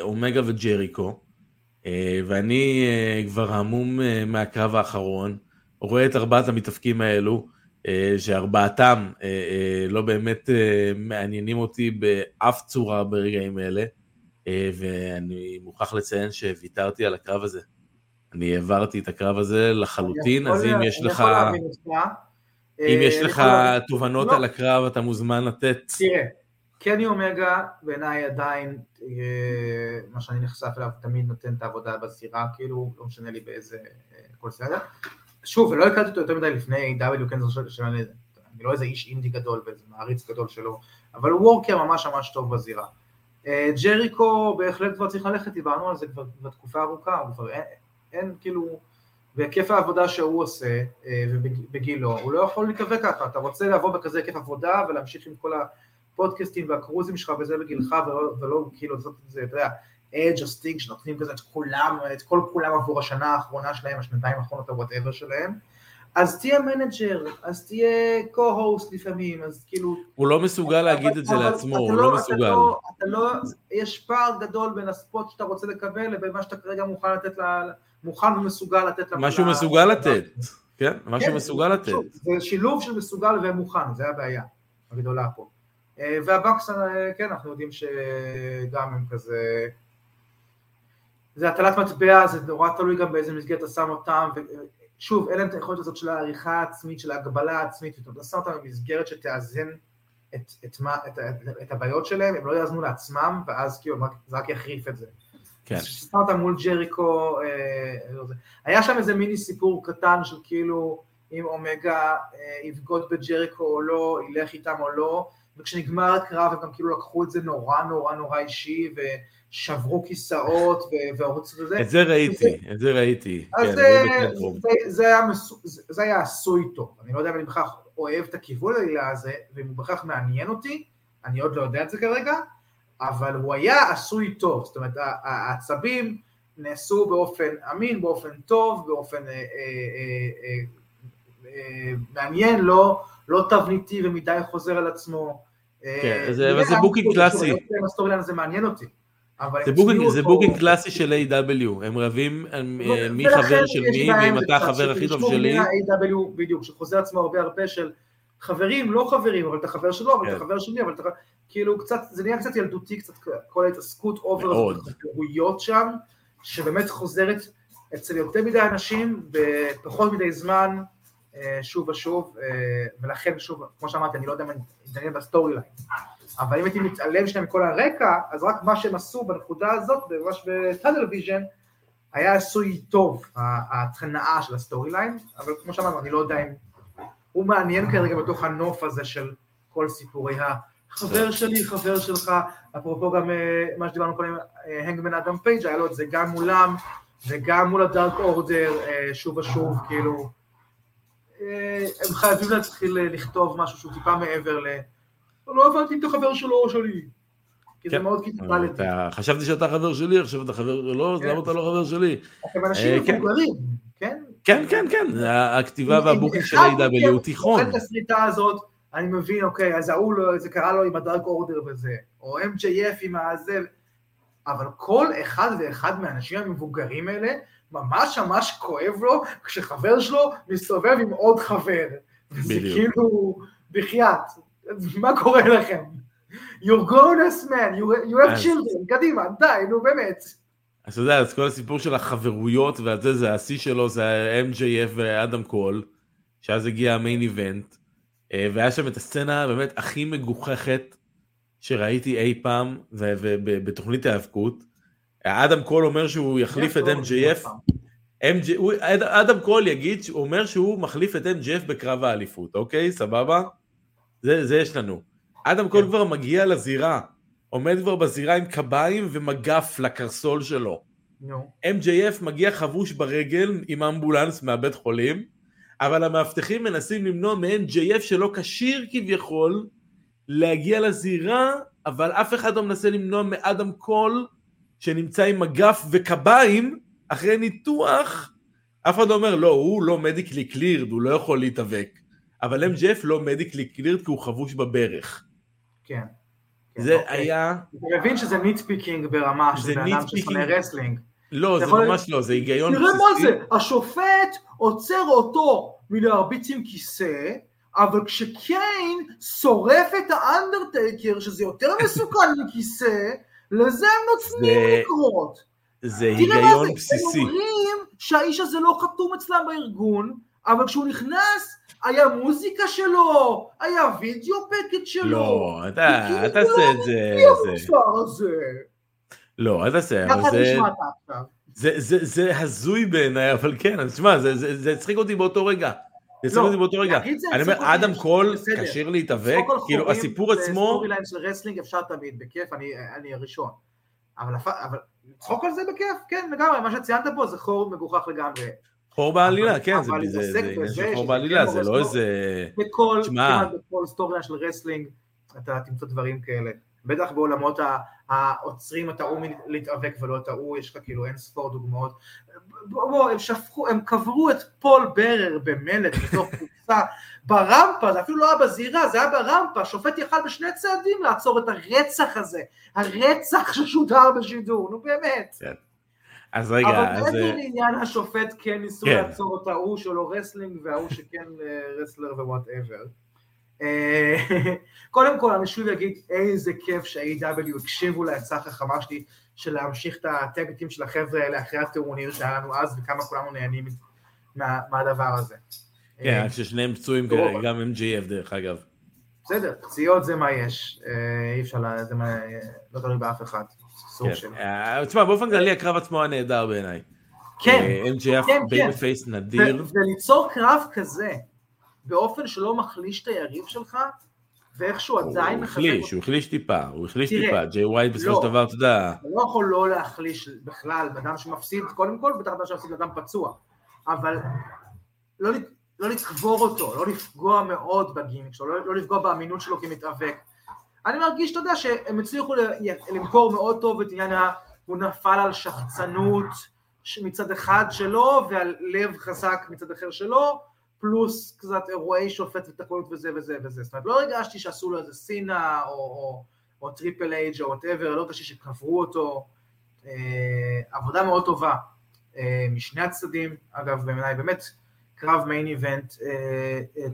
אומגה וג'ריקו, ואני כבר המום מהקרב האחרון, רואה את 4 המתאפקים האלו, שארבעתם לא באמת מעניינים אותי באף צורה ברגעים האלה, ואני מוכרח לציין שוויתרתי על הקרב הזה. אני העברתי את הקרב הזה לחלוטין, אז אם יש לך... אם יש לך תובנות על הקרב, אתה מוזמן לתת. תראה, קני אומגה בעיניי עדיין, מה שאני נחשף אליו, תמיד נותן את העבודה בסירה, כאילו, לא משנה לי באיזה כל סדר. שוב, ולא הקלטתי אותו יותר מדי לפני AW, כן, אני לא איזה איש אינדי גדול, ואיזה מעריץ גדול שלו, אבל הוא וורקר ממש ממש טוב בזירה. ג'ריקו בהחלט כבר צריך ללכת, דיברנו על זה כבר בתקופה ארוכה, אין כאילו, בהיקף העבודה שהוא עושה ובגילו, הוא לא יכול לקווה ככה, אתה רוצה לעבור בכזה היקף עבודה ולהמשיך עם כל הפודקאסטים והקרוזים שלך וזה בגילך, ולא כאילו, אתה יודע, אדג' או סטיק, שנותנים כזה את כולם, את כל כולם עבור השנה האחרונה שלהם, השנתיים האחרונות או whatever שלהם, אז תהיה מנג'ר, אז תהיה co-host לפעמים, אז כאילו... הוא לא מסוגל להגיד את זה לעצמו, הוא לא מסוגל. יש פער גדול בין הספוט שאתה רוצה לקבל, לבין מה שאתה כרגע מוכן ומסוגל לתת. מה שהוא מסוגל לתת, כן? מה שהוא מסוגל לתת. זה שילוב של מסוגל ומוכן, זה הבעיה הגדולה פה. והבקס, כן, אנחנו יודעים שגם הם כזה... זה הטלת מטבע, זה נורא תלוי גם באיזה מסגרת אתה שם אותם, שוב, אין להם את היכולת הזאת של העריכה עצמית, של ההגבלה עצמית, ואתה עושה אותם במסגרת שתאזן את הבעיות שלהם, הם לא יאזנו לעצמם, ואז כאילו זה רק יחריף את זה. כן. ששתה אותם מול ג'ריקו, היה שם איזה מיני סיפור קטן של כאילו, אם אומגה יבגוד בג'ריקו או לא, ילך איתם או לא, וכשנגמר הקרב הם גם כאילו לקחו את זה נורא נורא נורא אישי, ו... שברו כיסאות והרוץ וזה. את זה ראיתי. אז זה היה עשוי טוב. אני לא יודע אם אני בכך אוהב את הכיוון הזה, ואם הוא בכך מעניין אותי, אני עוד לא יודע את זה כרגע, אבל הוא היה עשוי טוב. זאת אומרת, העצבים נעשו באופן אמין, באופן טוב, באופן מעניין, לא תבניתי ומדי חוזר על עצמו. כן, זה בוקינג קלאסי. הסטורי-ליין הזה מעניין אותי. זה בוקינג קלאסי של A.W. הם רבים מי חבר של מי, ואם אתה החבר הכי טוב שלי. A.W. בדיוק, שחוזר עצמו הרבה של חברים, לא חברים, אבל אתה חבר שלו, אבל אתה חבר שני, אבל אתה... כאילו, זה נהיה קצת ילדותי, קצת כל ההתעסקות אובר, חברויות שם, שבאמת חוזרת אצל יותר מדי אנשים, בפחות מדי זמן, שוב ושוב, ולכן שוב, כמו שאמרתי, אני לא יודע אם אני אתעניין בסטורי ליין. אבל אם הייתי מתעלם שלהם מכל הרקע, אז רק מה שהם עשו בנקודה הזאת, ממש בטלוויז'ן, היה עשוי טוב, ההתנעה של הסטורי ליין, אבל כמו שאמרנו, אני לא יודע אם הוא מעניין כרגע בתוך הנוף הזה של כל סיפורי החבר שלי, חבר שלך, אפרופו גם מה שדיברנו קודם, הנגמן אדם פייג' היה לו את זה גם מולם, וגם מול הדארק אורדר, שוב ושוב, כאילו, הם חייבים להתחיל לכתוב משהו שהוא טיפה מעבר ל... לא הבנתי את החבר שלו או שלי, כי זה מאוד קיצונית. חשבתי שאתה חבר שלי, עכשיו אתה חבר שלו, אז למה אתה לא חבר שלי? אתם אנשים מפוגרים, כן? כן, כן, כן, הכתיבה והבוקינג של A.W. תיכון. את הסריטה הזאת, אני מבין, אוקיי, אז זה קרה לו עם הדארק אורדר וזה, או MJF עם הזה, אבל כל אחד ואחד מהאנשים המבוגרים האלה, ממש ממש כואב לו, כשחבר שלו מסתובב עם עוד חבר. זה כאילו בחייאת. מה קורה לכם? You're grown-ass man, you have children, קדימה, די, נו באמת. אז אתה יודע, אז כל הסיפור של החברויות, וזה השיא שלו, זה MJF ואדם קול, שאז הגיע המיין איבנט, והיה שם את הסצנה באמת הכי מגוחכת, שראיתי אי פעם, ובתוכנית ההאבקות, אדם קול אומר שהוא יחליף את MJF, אדם קול יגיד, הוא אומר שהוא מחליף את MJF בקרב האליפות, אוקיי, סבבה? זה יש לנו. אדם קול כבר מגיע לזירה, עומד כבר בזירה עם קביים ומגף לקרסול שלו. MJF מגיע חבוש ברגל עם אמבולנס מהבית חולים, אבל המאבטחים מנסים למנוע מ-MJF שלא כשיר כביכול להגיע לזירה, אבל אף אחד לא מנסה למנוע מאדם קול שנמצא עם מגף וקביים אחרי ניתוח. אף אחד אומר, לא, הוא לא מדיקלי קלירד, הוא לא יכול להתאבק. אבל MJF לא מדיקלי קלירד כי הוא חבוש בברך. כן. זה היה... אתה מבין שזה ניטפיקינג ברמה של אדם ששונא רסלינג. לא, זה ממש לא, זה היגיון בסיסי. תראה מה זה, השופט עוצר אותו מלהרביץ עם כיסא, אבל כשקיין שורף את האנדרטייקר, שזה יותר מסוכן מכיסא, לזה הם נוצנים לקרות. זה היגיון בסיסי. הם אומרים שהאיש הזה לא חתום אצלם בארגון, אבל כשהוא נכנס... היה מוזיקה שלו, היה וידאו פקט שלו. לא, אתה עשה את זה. לא, אתה עשה. זה הזוי בעיניי, אבל כן, תשמע, זה הצחיק אותי באותו רגע. זה הצחיק אותי באותו רגע. אני אומר, אדם קול, כשיר להתאבק, כאילו הסיפור עצמו... סטורי ליין של רסלינג אפשר תמיד, בכיף, אני הראשון. אבל צחוק על זה בכיף, כן, לגמרי, מה שציינת פה זה חור מגוחך לגמרי. חור בעלילה, כן, זה חור בעלילה, זה לא איזה... בכל סטוריה של רסלינג, אתה תמצא דברים כאלה, בטח בעולמות העוצרים טעו להתאבק ולא טעו, יש לך כאילו אין ספור דוגמאות, בואו, הם שפכו, הם קברו את פול ברר במלט בתוך קופסה, ברמפה, זה אפילו לא היה בזירה, זה היה ברמפה, שופט יכל בשני צעדים לעצור את הרצח הזה, הרצח ששודר בשידור, נו באמת. כן. אז רגע, אבל בעצם עניין השופט כן ניסו לעצור אותה, הוא שלא רסלינג והוא שכן רסלר ווואטאבר. קודם כל אני שוב אגיד איזה כיף שה-AW הקשיבו להצעה החכמה שלי של להמשיך את הטאגטים של החבר'ה האלה אחרי הטירוניות שהיה לנו אז וכמה כולנו נהנים מהדבר הזה. כן, ששניהם פצועים כאלה, גם MJF דרך אגב. בסדר, פציעות זה מה יש, אי אפשר, זה לא תלוי באף אחד. תשמע, באופן כללי הקרב עצמו הנהדר בעיניי. כן, MJF בייבי פייס נדיר. וליצור קרב כזה באופן שלא מחליש את היריב שלך, ואיכשהו עדיין מחזק אותו. הוא החליש טיפה, ג'יי ווייט בסופו של דבר, אתה יודע. הוא לא יכול לא להחליש בכלל, אדם שמפסיד, קודם כל, בטח אדם שמפסיד אדם פצוע, אבל לא לקבור אותו, לא לפגוע מאוד בגימיק שלו, לא לפגוע באמינות שלו כמתאבק. אני מרגיש, אתה יודע, שהם הצליחו למכור מאוד טוב את עניין, הוא נפל על שחצנות מצד אחד שלו, ועל לב חזק מצד אחר שלו, פלוס קצת אירועי שופט ותקלות וזה וזה וזה. זאת אומרת, לא הרגשתי שעשו לו איזה סינה, או טריפל אייג' או whatever, לא הרגשתי שקברו אותו. עבודה מאוד טובה משני הצדדים, אגב, בעיניי באמת קרב מיין איבנט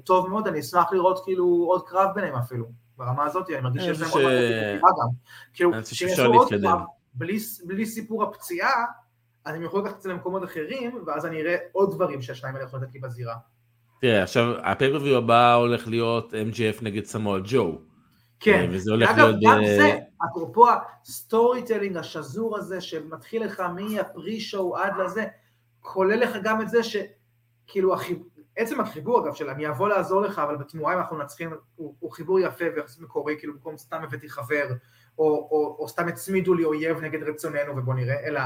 טוב מאוד, אני אשמח לראות כאילו עוד קרב ביניהם אפילו, ברמה הזאת, אני מרגיש שזה מאוד מאוד גם. כאילו, אם יש עוד קרב בלי סיפור הפציעה, אז הם יכולים לקחת את זה למקומות אחרים, ואז אני אראה עוד דברים שהשניים האלה יכולים לתת לי בזירה. תראה, עכשיו, הפייפריוויו הבא הולך להיות MJF נגד סמואל ג'ו. כן, אגב, גם זה, אפרופו הסטורי טלינג, השזור הזה, שמתחיל לך מהפרי-שואו עד לזה, כולל לך גם את זה שכאילו, עצם החיבור אגב של אני אבוא לעזור לך, אבל בתמורה אם אנחנו נצחים, הוא חיבור יפה ויחס מקורי, כאילו במקום סתם הבאתי חבר, או סתם הצמידו לי אויב נגד רצוננו, ובוא נראה, אלא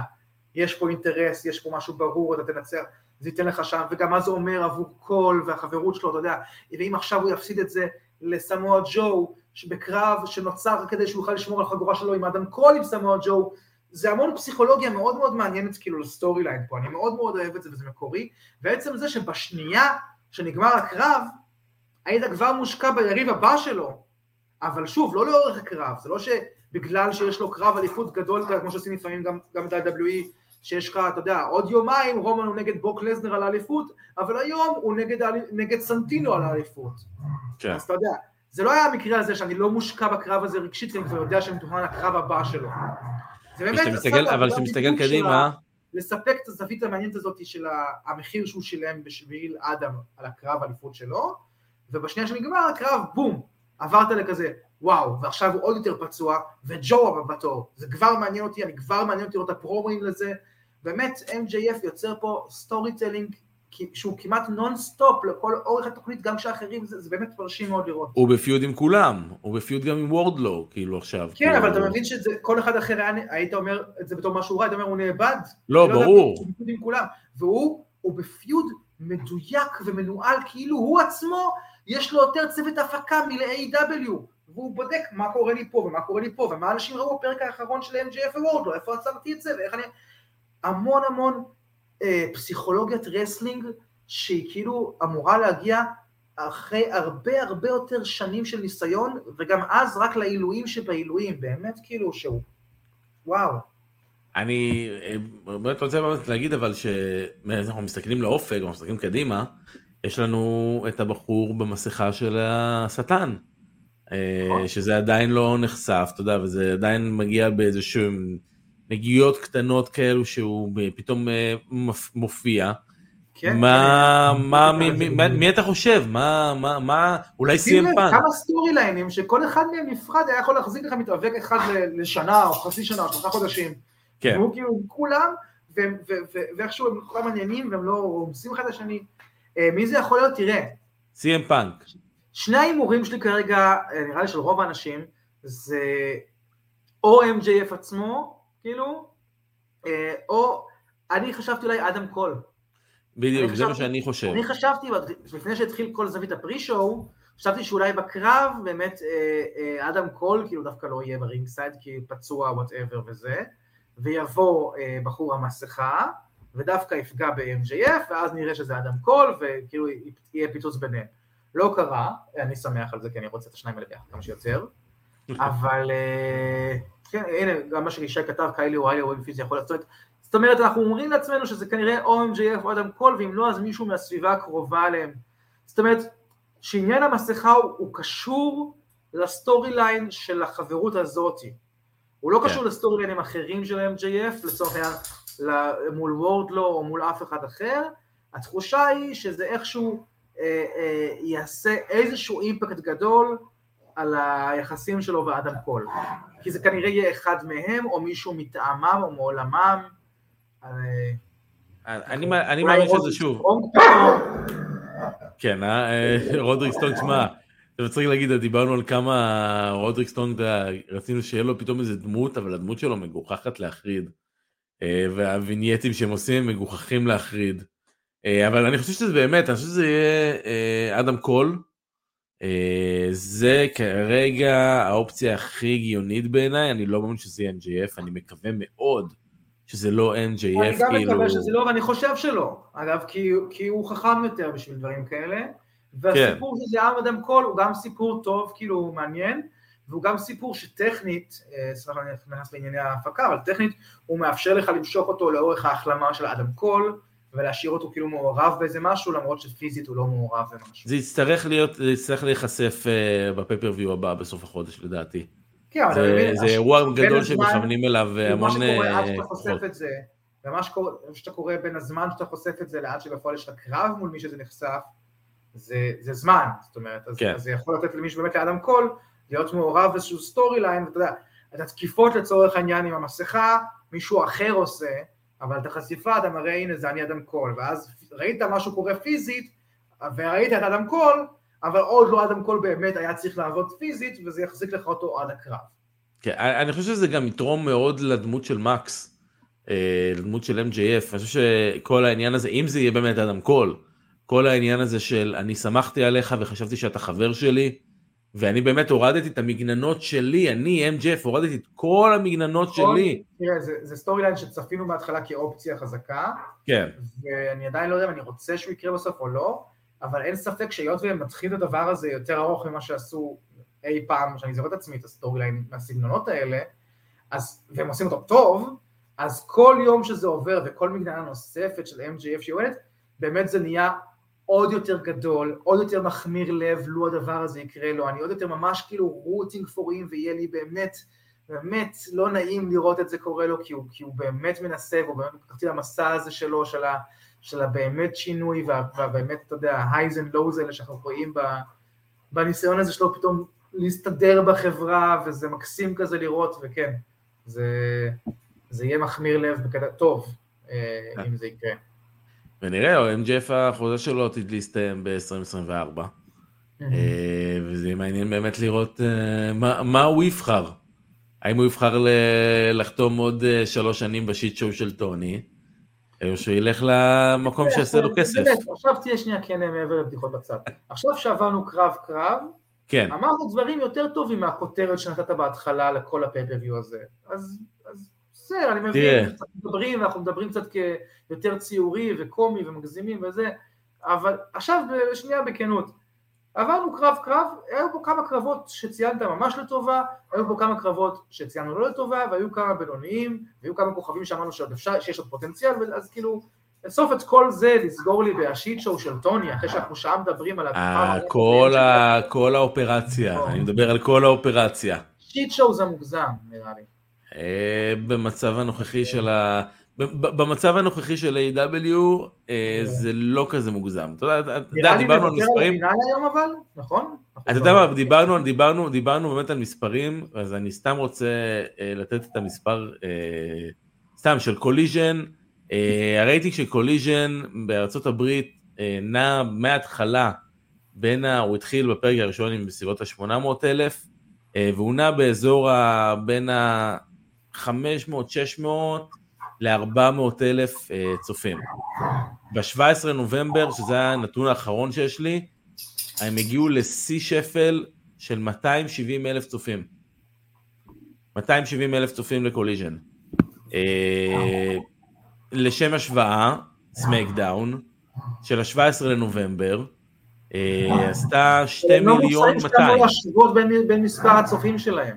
יש פה אינטרס, יש פה משהו ברור, אתה תנצח, זה ייתן לך שם, וגם מה זה אומר עבור קול והחברות שלו, אתה יודע, ואם עכשיו הוא יפסיד את זה לסמואל ג'ו, בקרב שנוצר כדי שהוא יוכל לשמור על חגורה שלו עם אדם קול עם סמואל ג'ו, זה המון פסיכולוגיה מאוד מאוד מעניינת כאילו לסטורי ליין פה, אני מאוד מאוד אוהב את זה וזה מקורי, ועצם זה שבשנייה שנגמר הקרב, היית כבר מושקע ביריב הבא שלו, אבל שוב, לא לאורך הקרב, זה לא שבגלל שיש לו קרב אליפות גדול, כמו שעושים לפעמים גם ב-WWE, שיש לך, אתה יודע, עוד יומיים רומן הוא נגד בוק לזנר על האליפות, אבל היום הוא נגד סנטינו על האליפות. כן. אז אתה יודע, זה לא היה המקרה הזה שאני לא מושקע בקרב הזה רגשית, כי אני כבר יודע שמתוכנן הקרב הבא שלו. זה באמת עשה את הביטוי שלה, לספק את הזווית המעניינת הזאת של המחיר שהוא שילם בשביל אדם על הקרב האליפות שלו, ובשנייה שנגמר הקרב, בום, עברת לכזה, וואו, ועכשיו הוא עוד יותר פצוע, וג'ו הבא בתור, זה כבר מעניין אותי, אני כבר מעניין אותי לראות הפרומים לזה, באמת MJF יוצר פה סטורי טלינג, שהוא כמעט נונסטופ לכל אורך התוכנית, גם כשאחרים, זה באמת פרשים מאוד לראות. הוא בפיוד עם כולם, הוא בפיוד גם עם וורדלו, כאילו עכשיו. כן, אבל אתה מבין שכל אחד אחר, היית אומר את זה בתור משהו רע, היית אומר, הוא נאבד. לא, ברור. הוא בפיוד עם כולם, והוא בפיוד מדויק ומנועל, כאילו הוא עצמו, יש לו יותר צוות הפקה מל-AW, והוא בודק מה קורה לי פה ומה קורה לי פה, ומה אנשים ראו בפרק האחרון של MJF וורדלו, איפה עצרתי את זה, ואיך אני... המון המון פסיכולוגיית רסלינג שהיא כאילו אמורה להגיע אחרי הרבה הרבה יותר שנים של ניסיון, וגם אז רק לעילויים שבעילויים, באמת כאילו שהוא, וואו. אני באמת רוצה להגיד אבל שאנחנו מסתכלים לאופק, אנחנו מסתכלים קדימה, יש לנו את הבחור במסכה של השטן, שזה עדיין לא נחשף, אתה יודע, וזה עדיין מגיע באיזשהו... נגיעות קטנות כאלו שהוא פתאום מופיע. מי אתה חושב? אולי סי.אם.פאנק. כמה סטורי ליינים שכל אחד מהם נפרד היה יכול להחזיק לך מתאבק אחד לשנה או חצי שנה או 3 חודשים. והוא כאילו כולם, ואיכשהו הם כולם מעניינים והם לא רומסים אחד לשני. מי זה יכול להיות? תראה. סי.אם.פאנק. שני ההימורים שלי כרגע, נראה לי של רוב האנשים, זה או MJF עצמו, כאילו, או אני חשבתי אולי אדם קול. בדיוק, זה מה שאני חושב. אני חשבתי, לפני שהתחיל כל זווית הפרי-שואו, חשבתי שאולי בקרב, באמת אדם קול, כאילו דווקא לא יהיה ברינגסייד, כי פצוע, whatever וזה, ויבוא בחור המסכה, ודווקא יפגע ב-MJF, ואז נראה שזה אדם קול, וכאילו יהיה פיצוץ ביניהם. לא קרה, אני שמח על זה, כי אני רוצה את השניים האלה ביחד, כמה שיוצר, אבל כן, הנה, גם מה שישי כתב, קיילי ואילי או אביפיזיה יכול לעשות, זאת אומרת, אנחנו אומרים לעצמנו שזה כנראה או MJF או אדם קול, ואם לא, אז מישהו מהסביבה הקרובה אליהם. זאת אומרת, שעניין המסכה הוא קשור לסטורי ליין של החברות הזאת. הוא לא קשור לסטורי ליינים אחרים של MJF, לצורך העניין מול וורדלו או מול אף אחד אחר. התחושה היא שזה איכשהו יעשה איזשהו אימפקט גדול על היחסים שלו ואדם קול. כי זה כנראה יהיה אחד מהם, או מישהו מטעמם או מעולמם. אני מאמין שזה שוב. כן, רודריק סטונג, שמע, אתה צריך להגיד, דיברנו על כמה רודריק סטונג, רצינו שיהיה לו פתאום איזה דמות, אבל הדמות שלו מגוחכת להחריד, והווינייטים שהם עושים מגוחכים להחריד, אבל אני חושב שזה באמת, אני חושב שזה יהיה אדם קול, זה כרגע האופציה הכי הגיונית בעיניי, אני לא מאמין שזה יהיה MJF, אני מקווה מאוד, שזה לא NJF, אני גם מקווה שזה לא, ואני חושב שלא. אגב, כי הוא חכם יותר בשביל דברים כאלה, והסיפור שזה עם אדם קול, הוא גם סיפור טוב, כאילו מעניין, והוא גם סיפור שטכנית, סליחה, אני נכנס לענייני ההפקה, אבל טכנית, הוא מאפשר לך למשוך אותו לאורך ההחלמה של אדם קול, ולהשאיר אותו כאילו מעורב באיזה משהו, למרות שפיזית הוא לא מעורב במשהו. זה יצטרך להיות, זה יצטרך להיחשף בפייפריוויו הבא בסוף החודש, לדעתי. זה אירוע גדול שמכוונים אליו המון חושפות. ממש שאתה קורא בין הזמן שאתה חושף את זה לעד שבפועל יש לך קרב מול מי שזה נחשף, זה זמן, זאת אומרת, אז זה יכול לתת למישהו באמת לאדם קול, להיות מעורב איזשהו סטורי ליין, ואתה יודע, את התקיפות לצורך העניין עם המסכה, מישהו אחר עושה, אבל את החשיפה אתה מראה, הנה זה אני אדם קול, ואז ראית משהו קורה פיזית, וראית את אדם קול, אבל עוד לא אדם קול באמת היה צריך לעבוד פיזית, וזה יחזיק לך אותו עד הקרב. כן, אני חושב שזה גם יתרום מאוד לדמות של מקס, לדמות של MJF, אני חושב שכל העניין הזה, אם זה יהיה באמת אדם קול, כל העניין הזה של אני שמחתי עליך וחשבתי שאתה חבר שלי, ואני באמת הורדתי את המגננות שלי, אני MJF הורדתי את כל המגננות שלי. תראה, זה סטורי ליין שצפינו בהתחלה כאופציה חזקה, כן. ואני עדיין לא יודע אם אני רוצה שהוא יקרה בסוף או לא, אבל אין ספק שהיות והם מתחיל את הדבר הזה יותר ארוך ממה שעשו אי פעם, שאני זוכר את עצמי את הסטורי ליין מהסגנונות האלה, אז, והם עושים אותו טוב, אז כל יום שזה עובר וכל מגננה נוספת של MJF שיועדת, באמת זה נהיה עוד יותר גדול, עוד יותר מחמיר לב, לו הדבר הזה יקרה לו, אני עוד יותר ממש כאילו rooting for him, ויהיה לי באמת, באמת לא נעים לראות את זה קורה לו, כי הוא באמת מנסה, והוא באמת מתחתי למסע הזה שלו, של הבאמת שינוי, והבאמת, אתה יודע, ה-highs and lows האלה שאנחנו רואים בניסיון הזה שלו, פתאום להסתדר בחברה, וזה מקסים כזה לראות, וכן, זה יהיה מחמיר לב בקטע טוב, אם זה יקרה. ונראה, MJF החוזה שלו עתיד להסתיים ב-2024, וזה מעניין באמת לראות מה הוא יבחר. האם הוא יבחר לחתום עוד 3 שנים בשיט שואו של טוני, או שילך למקום שעשה לו כסף. עכשיו תהיה שנייה כן מעבר לבדיחות בצד. עכשיו שעברנו קרב, אמרנו דברים יותר טובים מהכותרת שנתת בהתחלה לכל הפייפריוויו הזה. אז בסדר, אני מבין, אנחנו מדברים קצת כיותר ציורי וקומי ומגזימים וזה, אבל עכשיו בשנייה בכנות, עברנו קרב, היו פה כמה קרבות שציינת ממש לטובה, היו פה כמה קרבות שציינו לא לטובה, והיו כמה בינוניים, והיו כמה כוכבים שאמרנו שיש עוד פוטנציאל, אז כאילו, לסוף את כל זה לסגור לי בהשיט שואו של טוני, אחרי שאנחנו שם מדברים על כל האופרציה, אני מדבר על כל האופרציה. שיט שואו זה מוגזם, נראה לי. במצב הנוכחי של A.W. זה לא כזה מוגזם. אתה יודע, דיברנו על מספרים. נראה לי היום אבל, נכון? אתה יודע, דיברנו באמת על מספרים, אז אני סתם רוצה לתת את המספר סתם של קוליז'ן. הרייטינג של קוליז'ן בארצות הברית נע מההתחלה, הוא התחיל בפרק הראשון עם בסביבות ה-800,000, והוא נע באזור בין ה-500,000-600,000, ל-400,000 צופים. ב-17 נובמבר, שזה הנתון האחרון שיש לי, הם הגיעו לשיא שפל של 270,000 צופים. 270,000 צופים לקוליז'ן. לשם השוואה, סמקדאון, של ה-17 לנובמבר, עשתה 2,200,000. הם לא משוות בין מספר הצופים שלהם.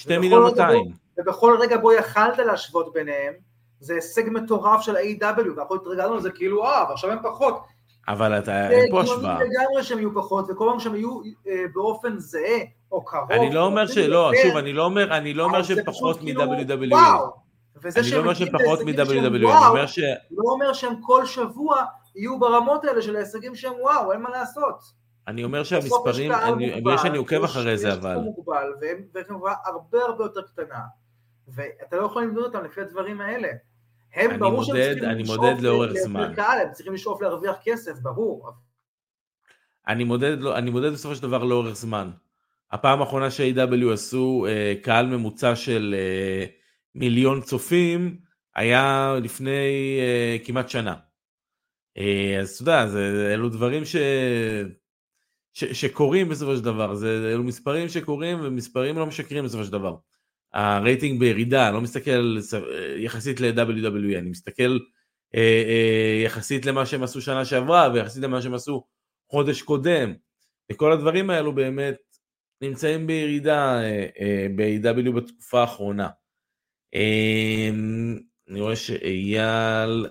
2,200,000. ובכל רגע בו יכלת להשוות ביניהם, זה הישג מטורף של ה-AW, ואנחנו התרגלנו לזה כאילו, ועכשיו הם פחות. אבל אתה, אין פה השוואה. זה לגמרי שהם יהיו פחות, וכל פעם שהם יהיו באופן זהה, או קרוב. אני לא אומר שלא, שוב, אני לא אומר שהם פחות מ-WWE. אני לא אומר שהם פחות מ-WWE. לא אומר שהם כל שבוע יהיו ברמות האלה של ההישגים שהם וואו, אין מה לעשות. אני אומר שהמספרים, בגלל שאני עוקב אחרי זה, אבל... יש מוגבל, והם חברה הרבה הרבה יותר קטנה, ואתה לא יכול למדוד אותם לפי הדברים האלה. הם ברור שהם צריכים לשאוף להרוויח כסף, ברור. אני מודד בסופו של דבר לאורך זמן. הפעם האחרונה ש-AW עשו קהל ממוצע של 1,000,000 צופים, היה לפני כמעט שנה. אז תודה, אלו דברים שקורים בסופו של דבר, אלו מספרים שקורים ומספרים לא משקרים בסופו של דבר. הרייטינג בירידה, אני לא מסתכל יחסית ל-WWE, אני מסתכל יחסית למה שהם עשו שנה שעברה, ויחסית למה שהם עשו חודש קודם, וכל הדברים האלו באמת נמצאים בירידה ב-WWE בתקופה האחרונה. אני רואה שאייל,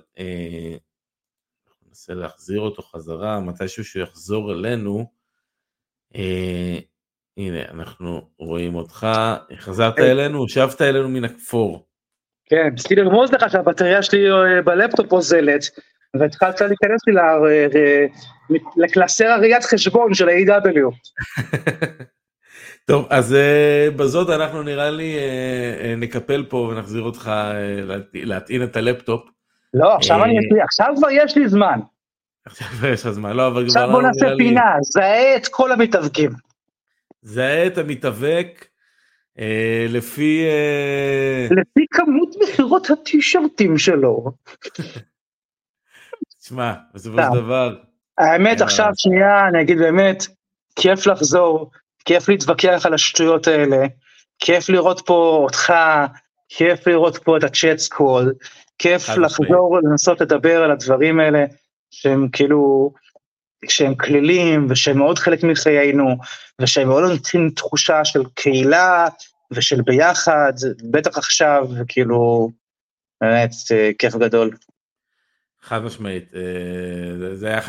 ננסה להחזיר אותו חזרה, מתישהו שהוא יחזור אלינו, הנה, אנחנו רואים אותך, חזרת אלינו, שבאת אלינו מן הכפור. כן, בסתי לרמוז לך שהבטריה שלי בלפטופ עוזלת, והתחלת להיכנס לי לקלאסר הראיית חשבון של ה-AW. טוב, אז בזאת אנחנו נראה לי נקפל פה ונחזיר אותך להטעין את הלפטופ. לא, עכשיו כבר יש לי זמן. עכשיו יש לך זמן, לא, אבל עכשיו בוא נעשה פינה, זהה את כל המתאבקים. זהה את המתאבק לפי... לפי כמות מחירות הטישרטים שלו. תשמע, בסופו של דבר... האמת, עכשיו שנייה, אני אגיד באמת, כיף לחזור, כיף להתווכח על השטויות האלה, כיף לראות פה אותך, כיף לראות פה את הצ'אט סקול, כיף לחזור לנסות לדבר על הדברים האלה, שהם כאילו... שהם כלילים, ושהם מאוד חלק מחיינו, ושהם מאוד נותנים תחושה של קהילה, ושל ביחד, בטח עכשיו, וכאילו, באמת, כיף גדול. חד משמעית, זה היה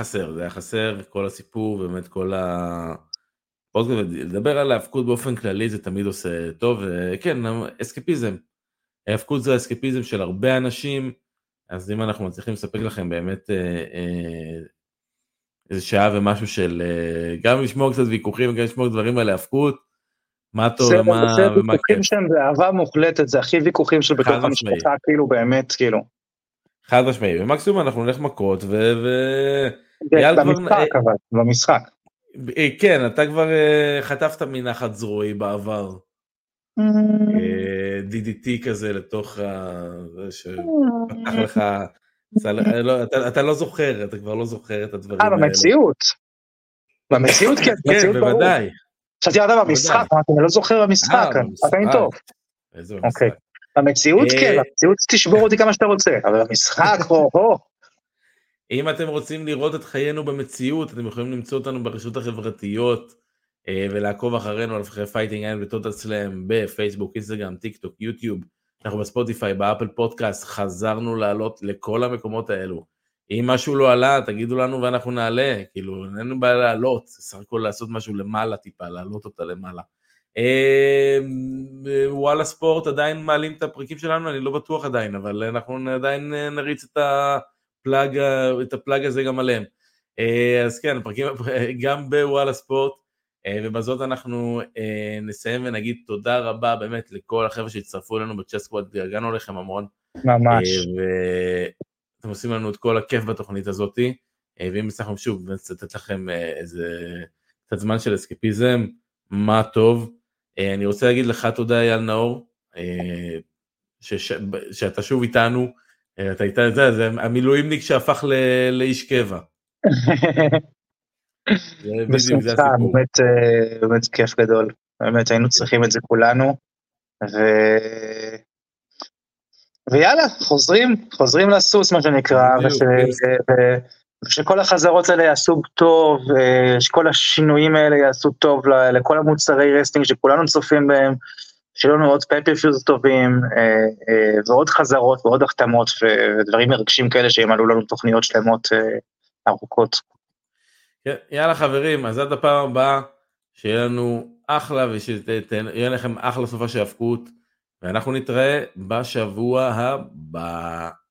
חסר, כל הסיפור, באמת כל לדבר על ההפקות באופן כללי, זה תמיד עושה טוב, כן, אסקפיזם, ההפקות זה האסקפיזם של הרבה אנשים, אז אם אנחנו מצליחים לספק לכם באמת, איזו שעה ומשהו של, גם לשמור קצת ויכוחים, גם לשמור דברים על ההפקות, מה טוב ומה... זה ויכוחים שם, זה אהבה מוחלטת, זה הכי ויכוחים של בתוך המשפחה, כאילו באמת, כאילו. חד משמעי, במקסימום אנחנו נלך מכות, במשחק אבל, במשחק. כן, אתה כבר חטפת מנחת זרועי בעבר. DDT כזה לתוך ה... שפתח לך... אתה לא זוכר, אתה כבר לא זוכר את הדברים האלה. במציאות כן, במציאות ברור. כן, בוודאי. שאתה יודעת במשחק, אתה לא זוכר במשחק, אתה אין טוב. איזה במשחק. במציאות כן, במציאות תשבור אותי כמה שאתה רוצה, אבל במשחק, אם אתם רוצים לראות את חיינו במציאות, אתם יכולים למצוא אותנו ברשתות החברתיות, ולעקוב אחרינו על פייטינג איין וטוטל סלאם, בפייסבוק, אינסטגרם, טיק טוק, יוטיוב, אנחנו בספוטיפיי, באפל פודקאסט, חזרנו לעלות לכל המקומות האלו. אם משהו לא עלה, תגידו לנו ואנחנו נעלה, כאילו, איננו בעיה לעלות, סך הכל לעשות משהו למעלה טיפה, לעלות אותה למעלה. וואלה ספורט, עדיין מעלים את הפרקים שלנו, אני לא בטוח עדיין, אבל אנחנו עדיין נריץ את הפלאג הזה גם עליהם. אז כן, הפרקים גם בוואלה ספורט, ובזאת אנחנו נסיים ונגיד תודה רבה באמת לכל החבר'ה שהצטרפו אלינו בצ'סקוואט, דרגנו לכם המון. ממש. ואתם עושים לנו את כל הכיף בתוכנית הזאת, ואם נצטרכנו שוב ונצטט לכם את הזמן של אסקפיזם, מה טוב. אני רוצה להגיד לך תודה אייל נאור, שאתה שוב איתנו, אתה איתנו, זה המילואימניק שהפך לאיש קבע. בשמחה, באמת כיף גדול, באמת היינו צריכים את זה כולנו, ויאללה, חוזרים לסוס מה שנקרא, ושכל החזרות האלה יעשו טוב, שכל השינויים האלה יעשו טוב לכל המוצרי רסטינג שכולנו צופים בהם, שיהיו לנו עוד פייפריפיוז טובים, ועוד חזרות ועוד החתמות ודברים מרגשים כאלה שימלאו לנו תוכניות שלמות ארוכות. יאללה חברים, אז עד הפעם הבאה, שיהיה לנו אחלה ושיהיה לכם אחלה סופה של הפקות, ואנחנו נתראה בשבוע הבא.